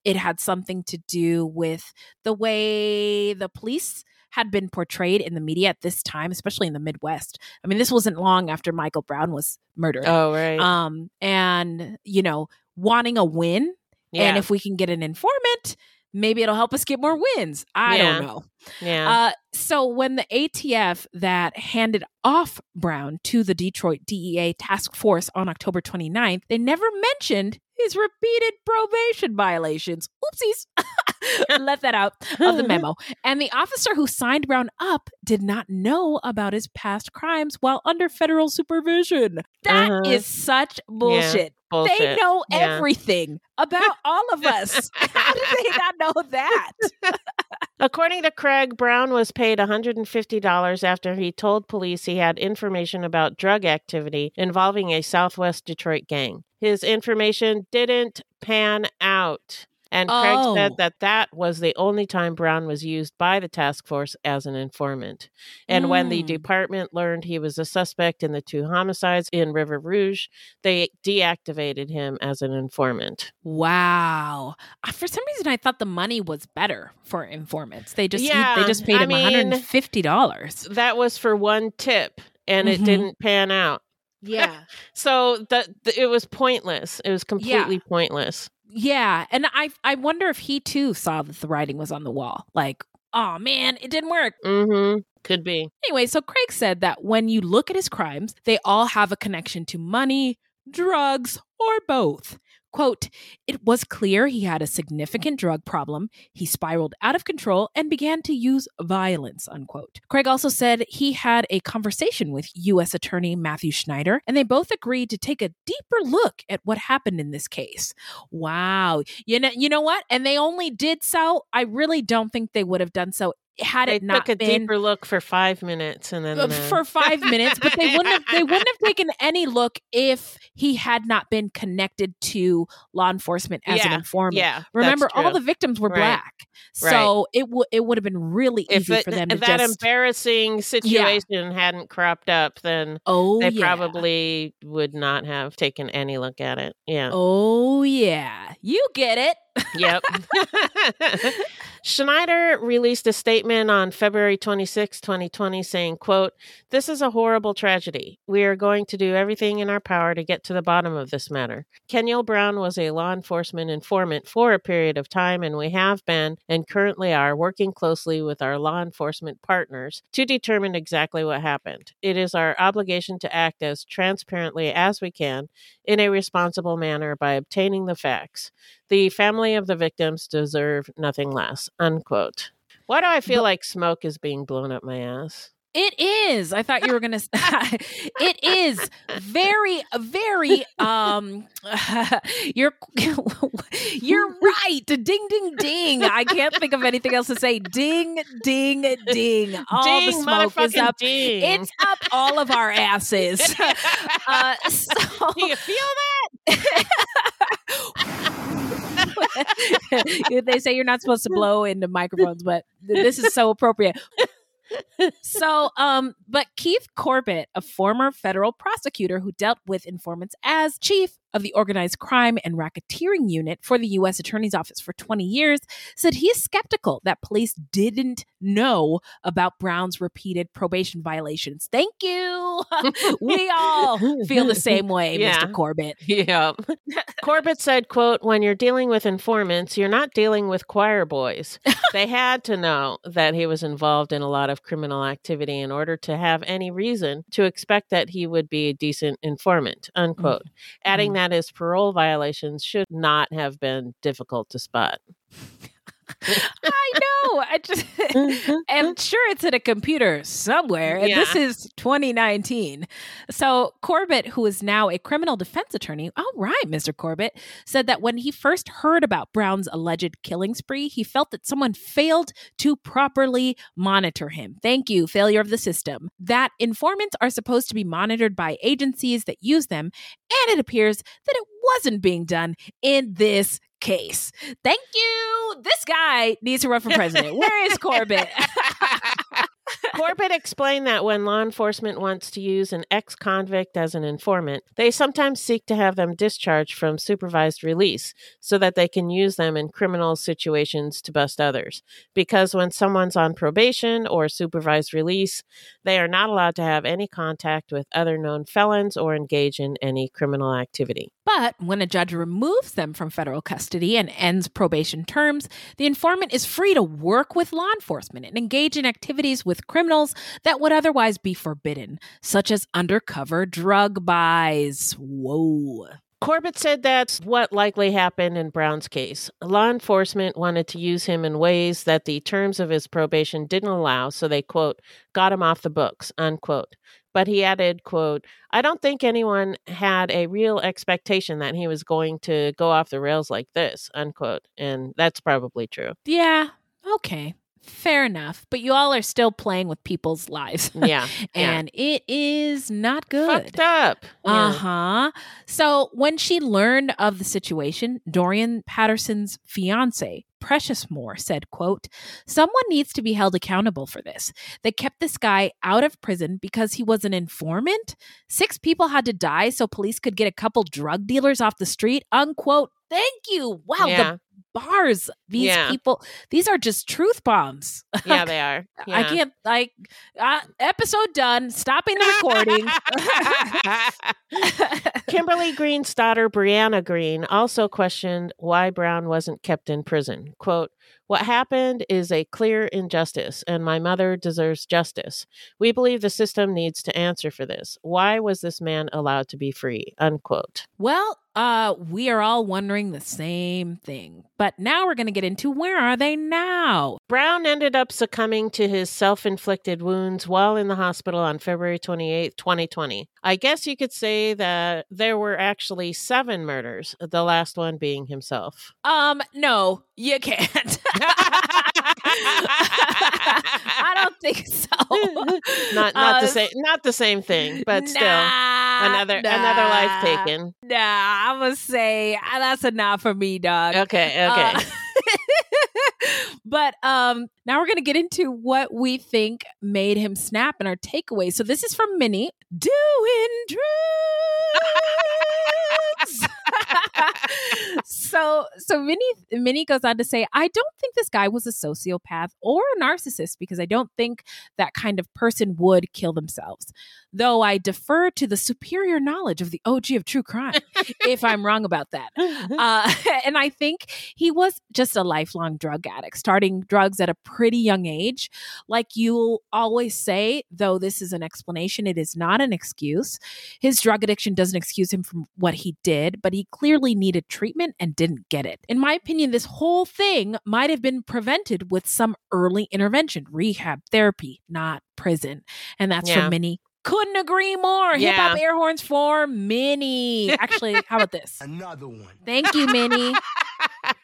it had something to do with the way the police had been portrayed in the media at this time, especially in the Midwest. I mean, this wasn't long after Michael Brown was murdered. Oh, right. And, wanting a win. Yeah. And if we can get an informant, maybe it'll help us get more wins. I don't know. Yeah. So when the ATF that handed off Brown to the Detroit DEA task force on October 29th, they never mentioned his repeated probation violations. Oopsies. Left that out of the memo. And the officer who signed Brown up did not know about his past crimes while under federal supervision. That is such bullshit. Yeah, bullshit. They know everything about all of us. How did they not know that? According to Craig, Brown was paid $150 after he told police he had information about drug activity involving a Southwest Detroit gang. His information didn't pan out. And Craig said that was the only time Brown was used by the task force as an informant. And when the department learned he was a suspect in the 2 homicides in River Rouge, they deactivated him as an informant. Wow. For some reason, I thought the money was better for informants. They just they just paid him $150. That was for one tip, and it didn't pan out. Yeah. So it was pointless. It was completely pointless. Yeah. And I wonder if he, too, saw that the writing was on the wall. Like, oh, man, it didn't work. Mm-hmm. Could be. Anyway, so Craig said that when you look at his crimes, they all have a connection to money, drugs, or both. Quote, "It was clear he had a significant drug problem. He spiraled out of control and began to use violence," unquote. Craig also said he had a conversation with U.S. Attorney Matthew Schneider, and they both agreed to take a deeper look at what happened in this case. Wow. You know what? And they only did so. I really don't think they would have done so had it not been. They took a deeper look for 5 minutes, and then for 5 minutes, but they wouldn't have taken any look if he had not been connected to law enforcement as an informant. Yeah, remember, all the victims were Black, so it would have been really easy for them to that embarrassing situation hadn't cropped up. Then they probably would not have taken any look at it. Yeah. Oh yeah, you get it. Yep. Schneider released a statement on February 26, 2020, saying, quote, "This is a horrible tragedy. We are going to do everything in our power to get to the bottom of this matter. Kenyell Brown was a law enforcement informant for a period of time, and we have been and currently are working closely with our law enforcement partners to determine exactly what happened. It is our obligation to act as transparently as we can in a responsible manner by obtaining the facts. The family of the victims deserve nothing less," unquote. Why do I feel like smoke is being blown up my ass? It is. I thought you were going to say it is very, very, you're right. Ding, ding, ding. I can't think of anything else to say. Ding, ding, ding. All the smoke is up. Ding. It's up all of our asses. Do you feel that? They say you're not supposed to blow into microphones, but this is so appropriate. So, but Keith Corbett, a former federal prosecutor who dealt with informants as chief of the Organized Crime and Racketeering Unit for the U.S. Attorney's Office for 20 years, said he is skeptical that police didn't know about Brown's repeated probation violations. Thank you. We all feel the same way, Mr. Corbett. Yeah. Corbett said, quote, "When you're dealing with informants, you're not dealing with choir boys. They had to know that he was involved in a lot of criminal activity in order to have any reason to expect that he would be a decent informant," unquote. Mm-hmm. Adding that his parole violations should not have been difficult to spot. I know. I just am sure it's in a computer somewhere. Yeah. This is 2019. So Corbett, who is now a criminal defense attorney, all right, Mr. Corbett, said that when he first heard about Brown's alleged killing spree, he felt that someone failed to properly monitor him. Thank you, failure of the system. That informants are supposed to be monitored by agencies that use them, and it appears that it wasn't being done in this case. Thank you. This guy needs to run for president. Where is Corbett? Corbett explained that when law enforcement wants to use an ex-convict as an informant, they sometimes seek to have them discharged from supervised release so that they can use them in criminal situations to bust others. Because when someone's on probation or supervised release, they are not allowed to have any contact with other known felons or engage in any criminal activity. But when a judge removes them from federal custody and ends probation terms, the informant is free to work with law enforcement and engage in activities with criminals that would otherwise be forbidden, such as undercover drug buys. Whoa. Corbett said that's what likely happened in Brown's case. Law enforcement wanted to use him in ways that the terms of his probation didn't allow, so they, quote, got him off the books, unquote. But he added, quote, "I don't think anyone had a real expectation that he was going to go off the rails like this," unquote. And that's probably true. Yeah. Okay. Fair enough. But you all are still playing with people's lives. Yeah. And it is not good. Fucked up. Uh-huh. So when she learned of the situation, Dorian Patterson's fiance, Precious Moore, said, quote, "Someone needs to be held accountable for this. They kept this guy out of prison because he was an informant. 6 people had to die so police could get a couple drug dealers off the street," unquote. Thank you. Wow. Yeah. The bars these people, these are just truth bombs. Yeah, they are. Yeah. I can't, like, episode done, stopping the recording. Kimberly Green's daughter, Brianna Green, also questioned why Brown wasn't kept in prison. Quote, "What happened is a clear injustice, and my mother deserves justice. We believe the system needs to answer for this. Why was this man allowed to be free?" Unquote. Well, we are all wondering the same thing. But now we're going to get into where are they now? Brown ended up succumbing to his self-inflicted wounds while in the hospital on February 28, 2020. I guess you could say that there were actually 7 murders, the last one being himself. No, you can't. I don't think so. Not the same thing, but still another life taken. Nah, I would say that's enough for me, dog. Okay. But now we're going to get into what we think made him snap and our takeaways. So this is from Minnie. Doing drugs. So Minnie goes on to say, I don't think this guy was a sociopath or a narcissist because I don't think that kind of person would kill themselves. Though I defer to the superior knowledge of the OG of true crime if I'm wrong about that. And I think he was just a lifelong drug addict, starting drugs at a pretty young age. Like you always say, though this is an explanation, it is not an excuse. His drug addiction doesn't excuse him from what he did, but he clearly needed treatment and didn't get it. In my opinion, this whole thing might have been prevented with some early intervention, rehab, therapy, not prison. And that's for Minnie. Couldn't agree more. Yeah. Hip hop air horns for Minnie. Actually, how about this? Another one. Thank you, Minnie.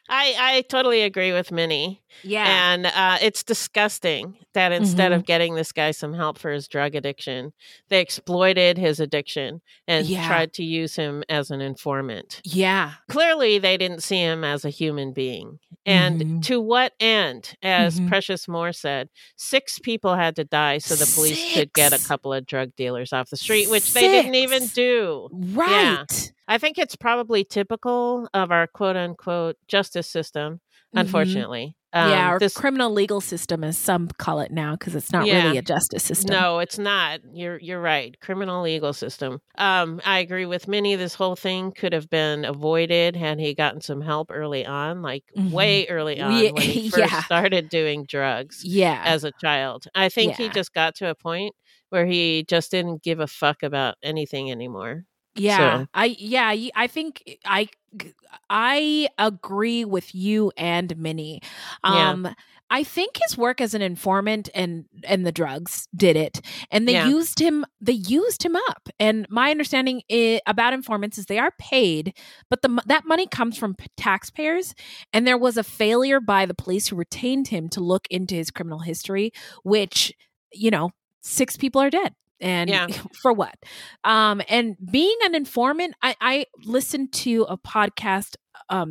I totally agree with Minnie. Yeah. And it's disgusting that instead of getting this guy some help for his drug addiction, they exploited his addiction and tried to use him as an informant. Yeah. Clearly, they didn't see him as a human being. And to what end? As Precious Moore said, 6 people had to die so the police 6 could get a couple of drug dealers off the street, which 6 they didn't even do. Right. Yeah. I think it's probably typical of our quote unquote justice system, unfortunately. Or this criminal legal system, as some call it now, because it's not really a justice system. No, it's not. You're right. Criminal legal system. I agree with Minnie. This whole thing could have been avoided had he gotten some help early on, like way early on when he first started doing drugs as a child. I think he just got to a point where he just didn't give a fuck about anything anymore. Yeah, so. I think I agree with you and Minnie. I think his work as an informant and the drugs did it, and they used him. They used him up. And my understanding about informants is they are paid, but that money comes from taxpayers. And there was a failure by the police who retained him to look into his criminal history, which 6 people are dead. And for what? And being an informant, I listened to a podcast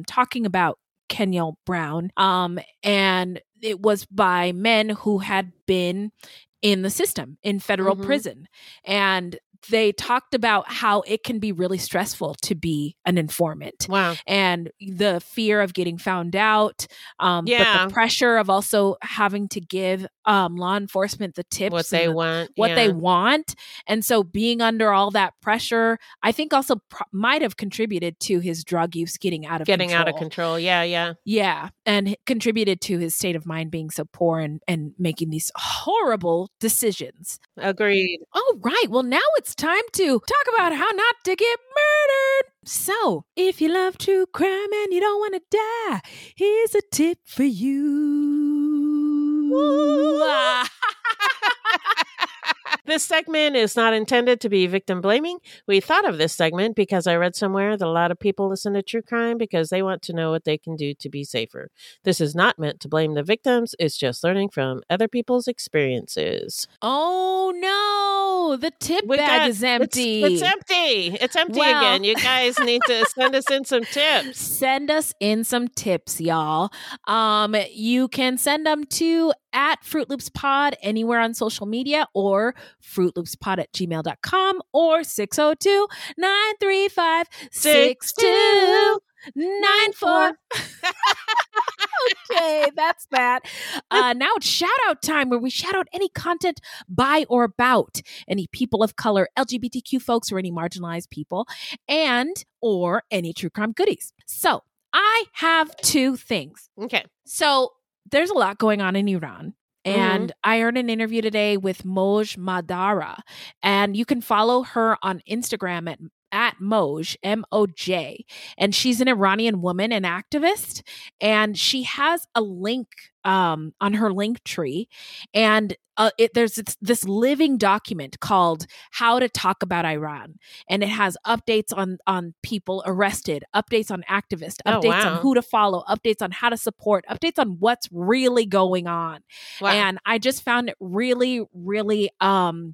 talking about Kenyell Brown, and it was by men who had been in the system, in federal prison. And they talked about how it can be really stressful to be an informant. Wow. And the fear of getting found out, but the pressure of also having to give law enforcement the tips. What they want. And so being under all that pressure, I think also might have contributed to his drug use getting out of control. Yeah. And contributed to his state of mind being so poor and making these horrible decisions. Agreed. All right. Well, now it's time to talk about how not to get murdered. So, if you love true crime and you don't want to die, here's a tip for you. This segment is not intended to be victim blaming. We thought of this segment because I read somewhere that a lot of people listen to true crime because they want to know what they can do to be safer. This is not meant to blame the victims. It's just learning from other people's experiences. Oh, no. The tip bag is empty. It's empty. It's empty again. You guys need to send us in some tips. Send us in some tips, y'all. You can send them to @FruitLoopsPod anywhere on social media or FruitLoopsPod@gmail.com or 602-935-6294. Okay, that's that. Now it's shout out time, where we shout out any content by or about any people of color, LGBTQ folks, or any marginalized people, and or any true crime goodies. So I have two things. Okay. So there's a lot going on in Iran. And I heard an interview today with Moj Madara, and you can follow her on Instagram at Moj, M-O-J. And she's an Iranian woman and activist. And she has a link on her Linktree. And there's this living document called How to Talk About Iran. And it has updates on people arrested, updates on activists, updates on who to follow, updates on how to support, updates on what's really going on. Wow. And I just found it really, really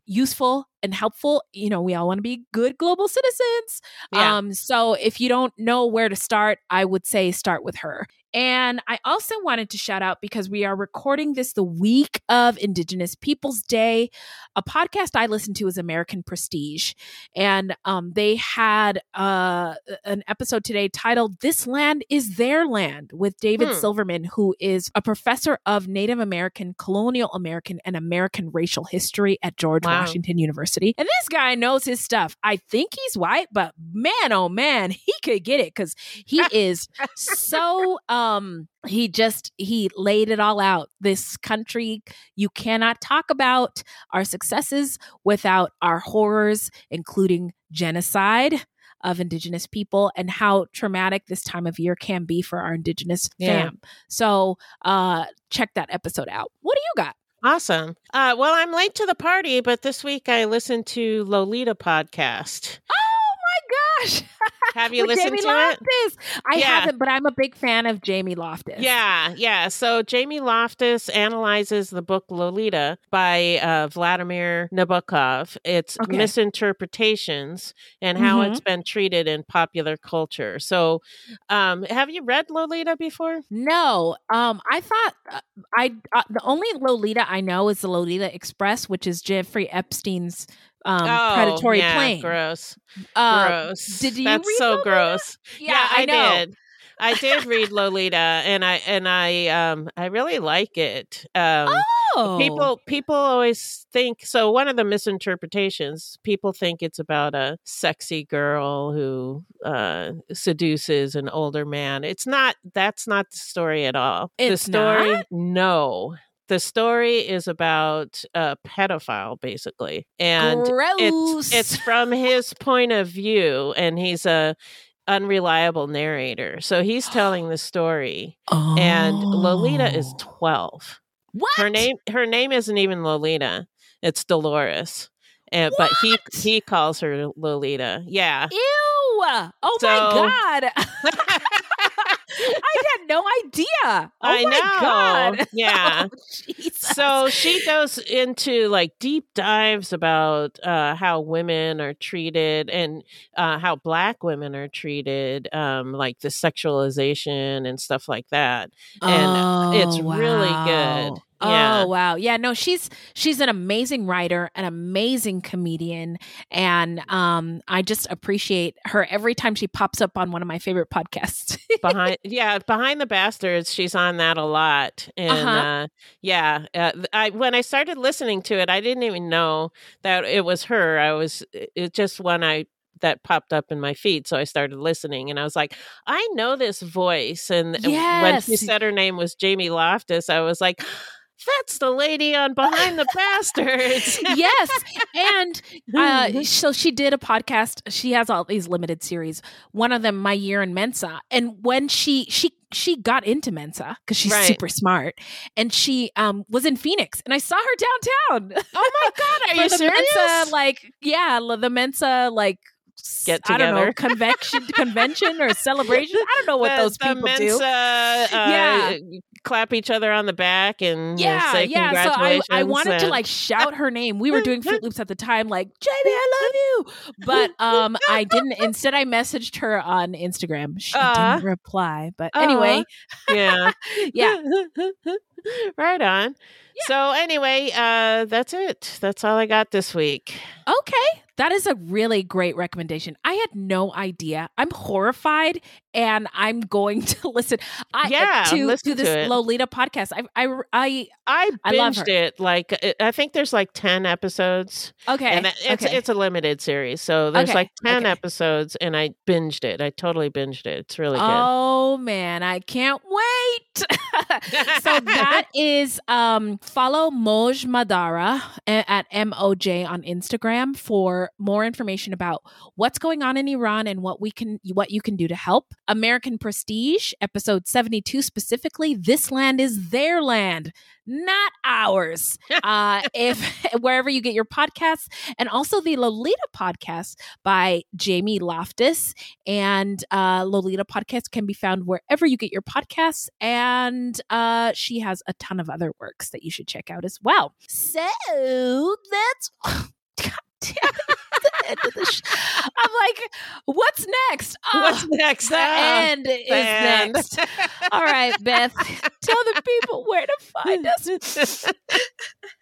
useful and helpful. You know, we all want to be good global citizens. Yeah. So if you don't know where to start, I would say start with her. And I also wanted to shout out, because we are recording this the week of Indigenous Peoples Day, a podcast I listen to is American Prestige. And they had an episode today titled This Land is Their Land with David Silverman, who is a professor of Native American, Colonial American, and American Racial History at George Washington University. And this guy knows his stuff. I think he's white, but man, oh man, he could get it, because he is so... He laid it all out. This country, you cannot talk about our successes without our horrors, including genocide of Indigenous people, and how traumatic this time of year can be for our Indigenous fam. So check that episode out. What do you got? Awesome. Well, I'm late to the party, but this week I listened to Lolita podcast. Gosh. Have you listened to it? I haven't, but I'm a big fan of Jamie Loftus. Yeah. So Jamie Loftus analyzes the book Lolita by Vladimir Nabokov. It's misinterpretations and how it's been treated in popular culture. So have you read Lolita before? No. I thought the only Lolita I know is the Lolita Express, which is Jeffrey Epstein's predatory plane. Gross. Did you That's read so Lolita? Gross. Yeah, I know. I did read Lolita, and I really like it. People always think, so one of the misinterpretations, people think it's about a sexy girl who seduces an older man. It's not. That's not the story at all. It's the story, not? No. The story is about a pedophile, basically, and it's from his point of view, and he's a unreliable narrator. So he's telling the story, and Lolita is 12. What? Her name isn't even Lolita; it's Dolores, but he calls her Lolita. Yeah. Ew! Oh my God. I had no idea. Oh my God. Yeah. Oh, so she goes into like deep dives about how women are treated, and how Black women are treated, like the sexualization and stuff like that. And it's really good. Yeah. Oh, wow. Yeah, no, she's an amazing writer, an amazing comedian. And I just appreciate her every time she pops up on one of my favorite podcasts. Behind the Bastards. She's on that a lot. And when I started listening to it, I didn't even know that it was her. It's just one that popped up in my feed. So I started listening, and I was like, I know this voice. And when she said her name was Jamie Loftus, I was like, that's the lady on Behind the Bastards. Yes. And so she did a podcast. She has all these limited series. One of them, My Year in Mensa. And when she got into Mensa, because she's super smart, and she was in Phoenix, and I saw her downtown. Oh my God, are you serious? Mensa, the Mensa, get together. I don't know, convention or celebration. I don't know what those people Mensa, do. Clap each other on the back and say congratulations. So I wanted to shout her name. We were doing Fruit Loops at the time, Jamie, I love you. But I didn't. Instead, I messaged her on Instagram. She didn't reply. But anyway, yeah, yeah. Right on. Yeah. So anyway, that's it. That's all I got this week. Okay. That is a really great recommendation. I had no idea. I'm horrified, and I'm going to listen. Listen to this Lolita podcast. I binged it. Like, I think there's like 10 episodes. Okay, and it's a limited series, so there's like 10 episodes, and I binged it. I totally binged it. It's really good. Oh man, I can't wait. So that is follow Moj Madara at MOJ on Instagram for more information about what's going on in Iran and what you can do to help. American Prestige, episode 72 specifically, this land is their land, not ours. If wherever you get your podcasts, and also the Lolita podcast by Jamie Loftus, and Lolita podcast can be found wherever you get your podcasts, and she has a ton of other works that you should check out as well. So that's I'm like, what's next? Oh, what's next? The end is next. All right, Beth, tell the people where to find us.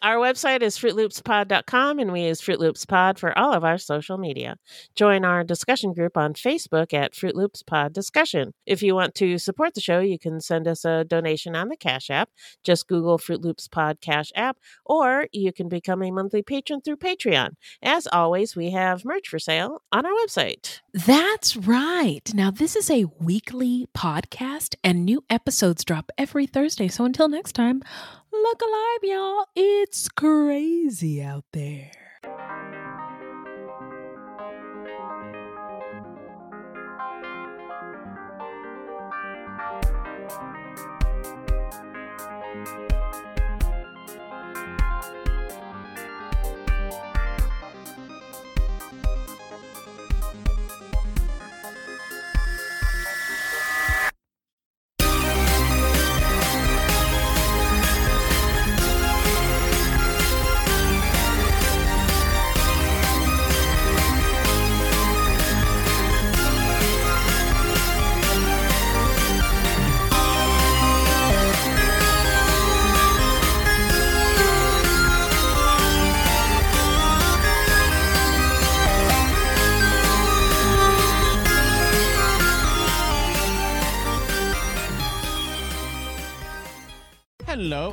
Our website is fruitloopspod.com, and we use Fruit Loops Pod for all of our social media. Join our discussion group on Facebook at Fruit Loops Pod Discussion. If you want to support the show, you can send us a donation on the Cash App. Just Google Fruit Loops Pod Cash App, or you can become a monthly patron through Patreon. As always, we have merch for sale on our website. That's right. Now, this is a weekly podcast, and new episodes drop every Thursday. So until next time, look alive, y'all. It's crazy out there. Hello,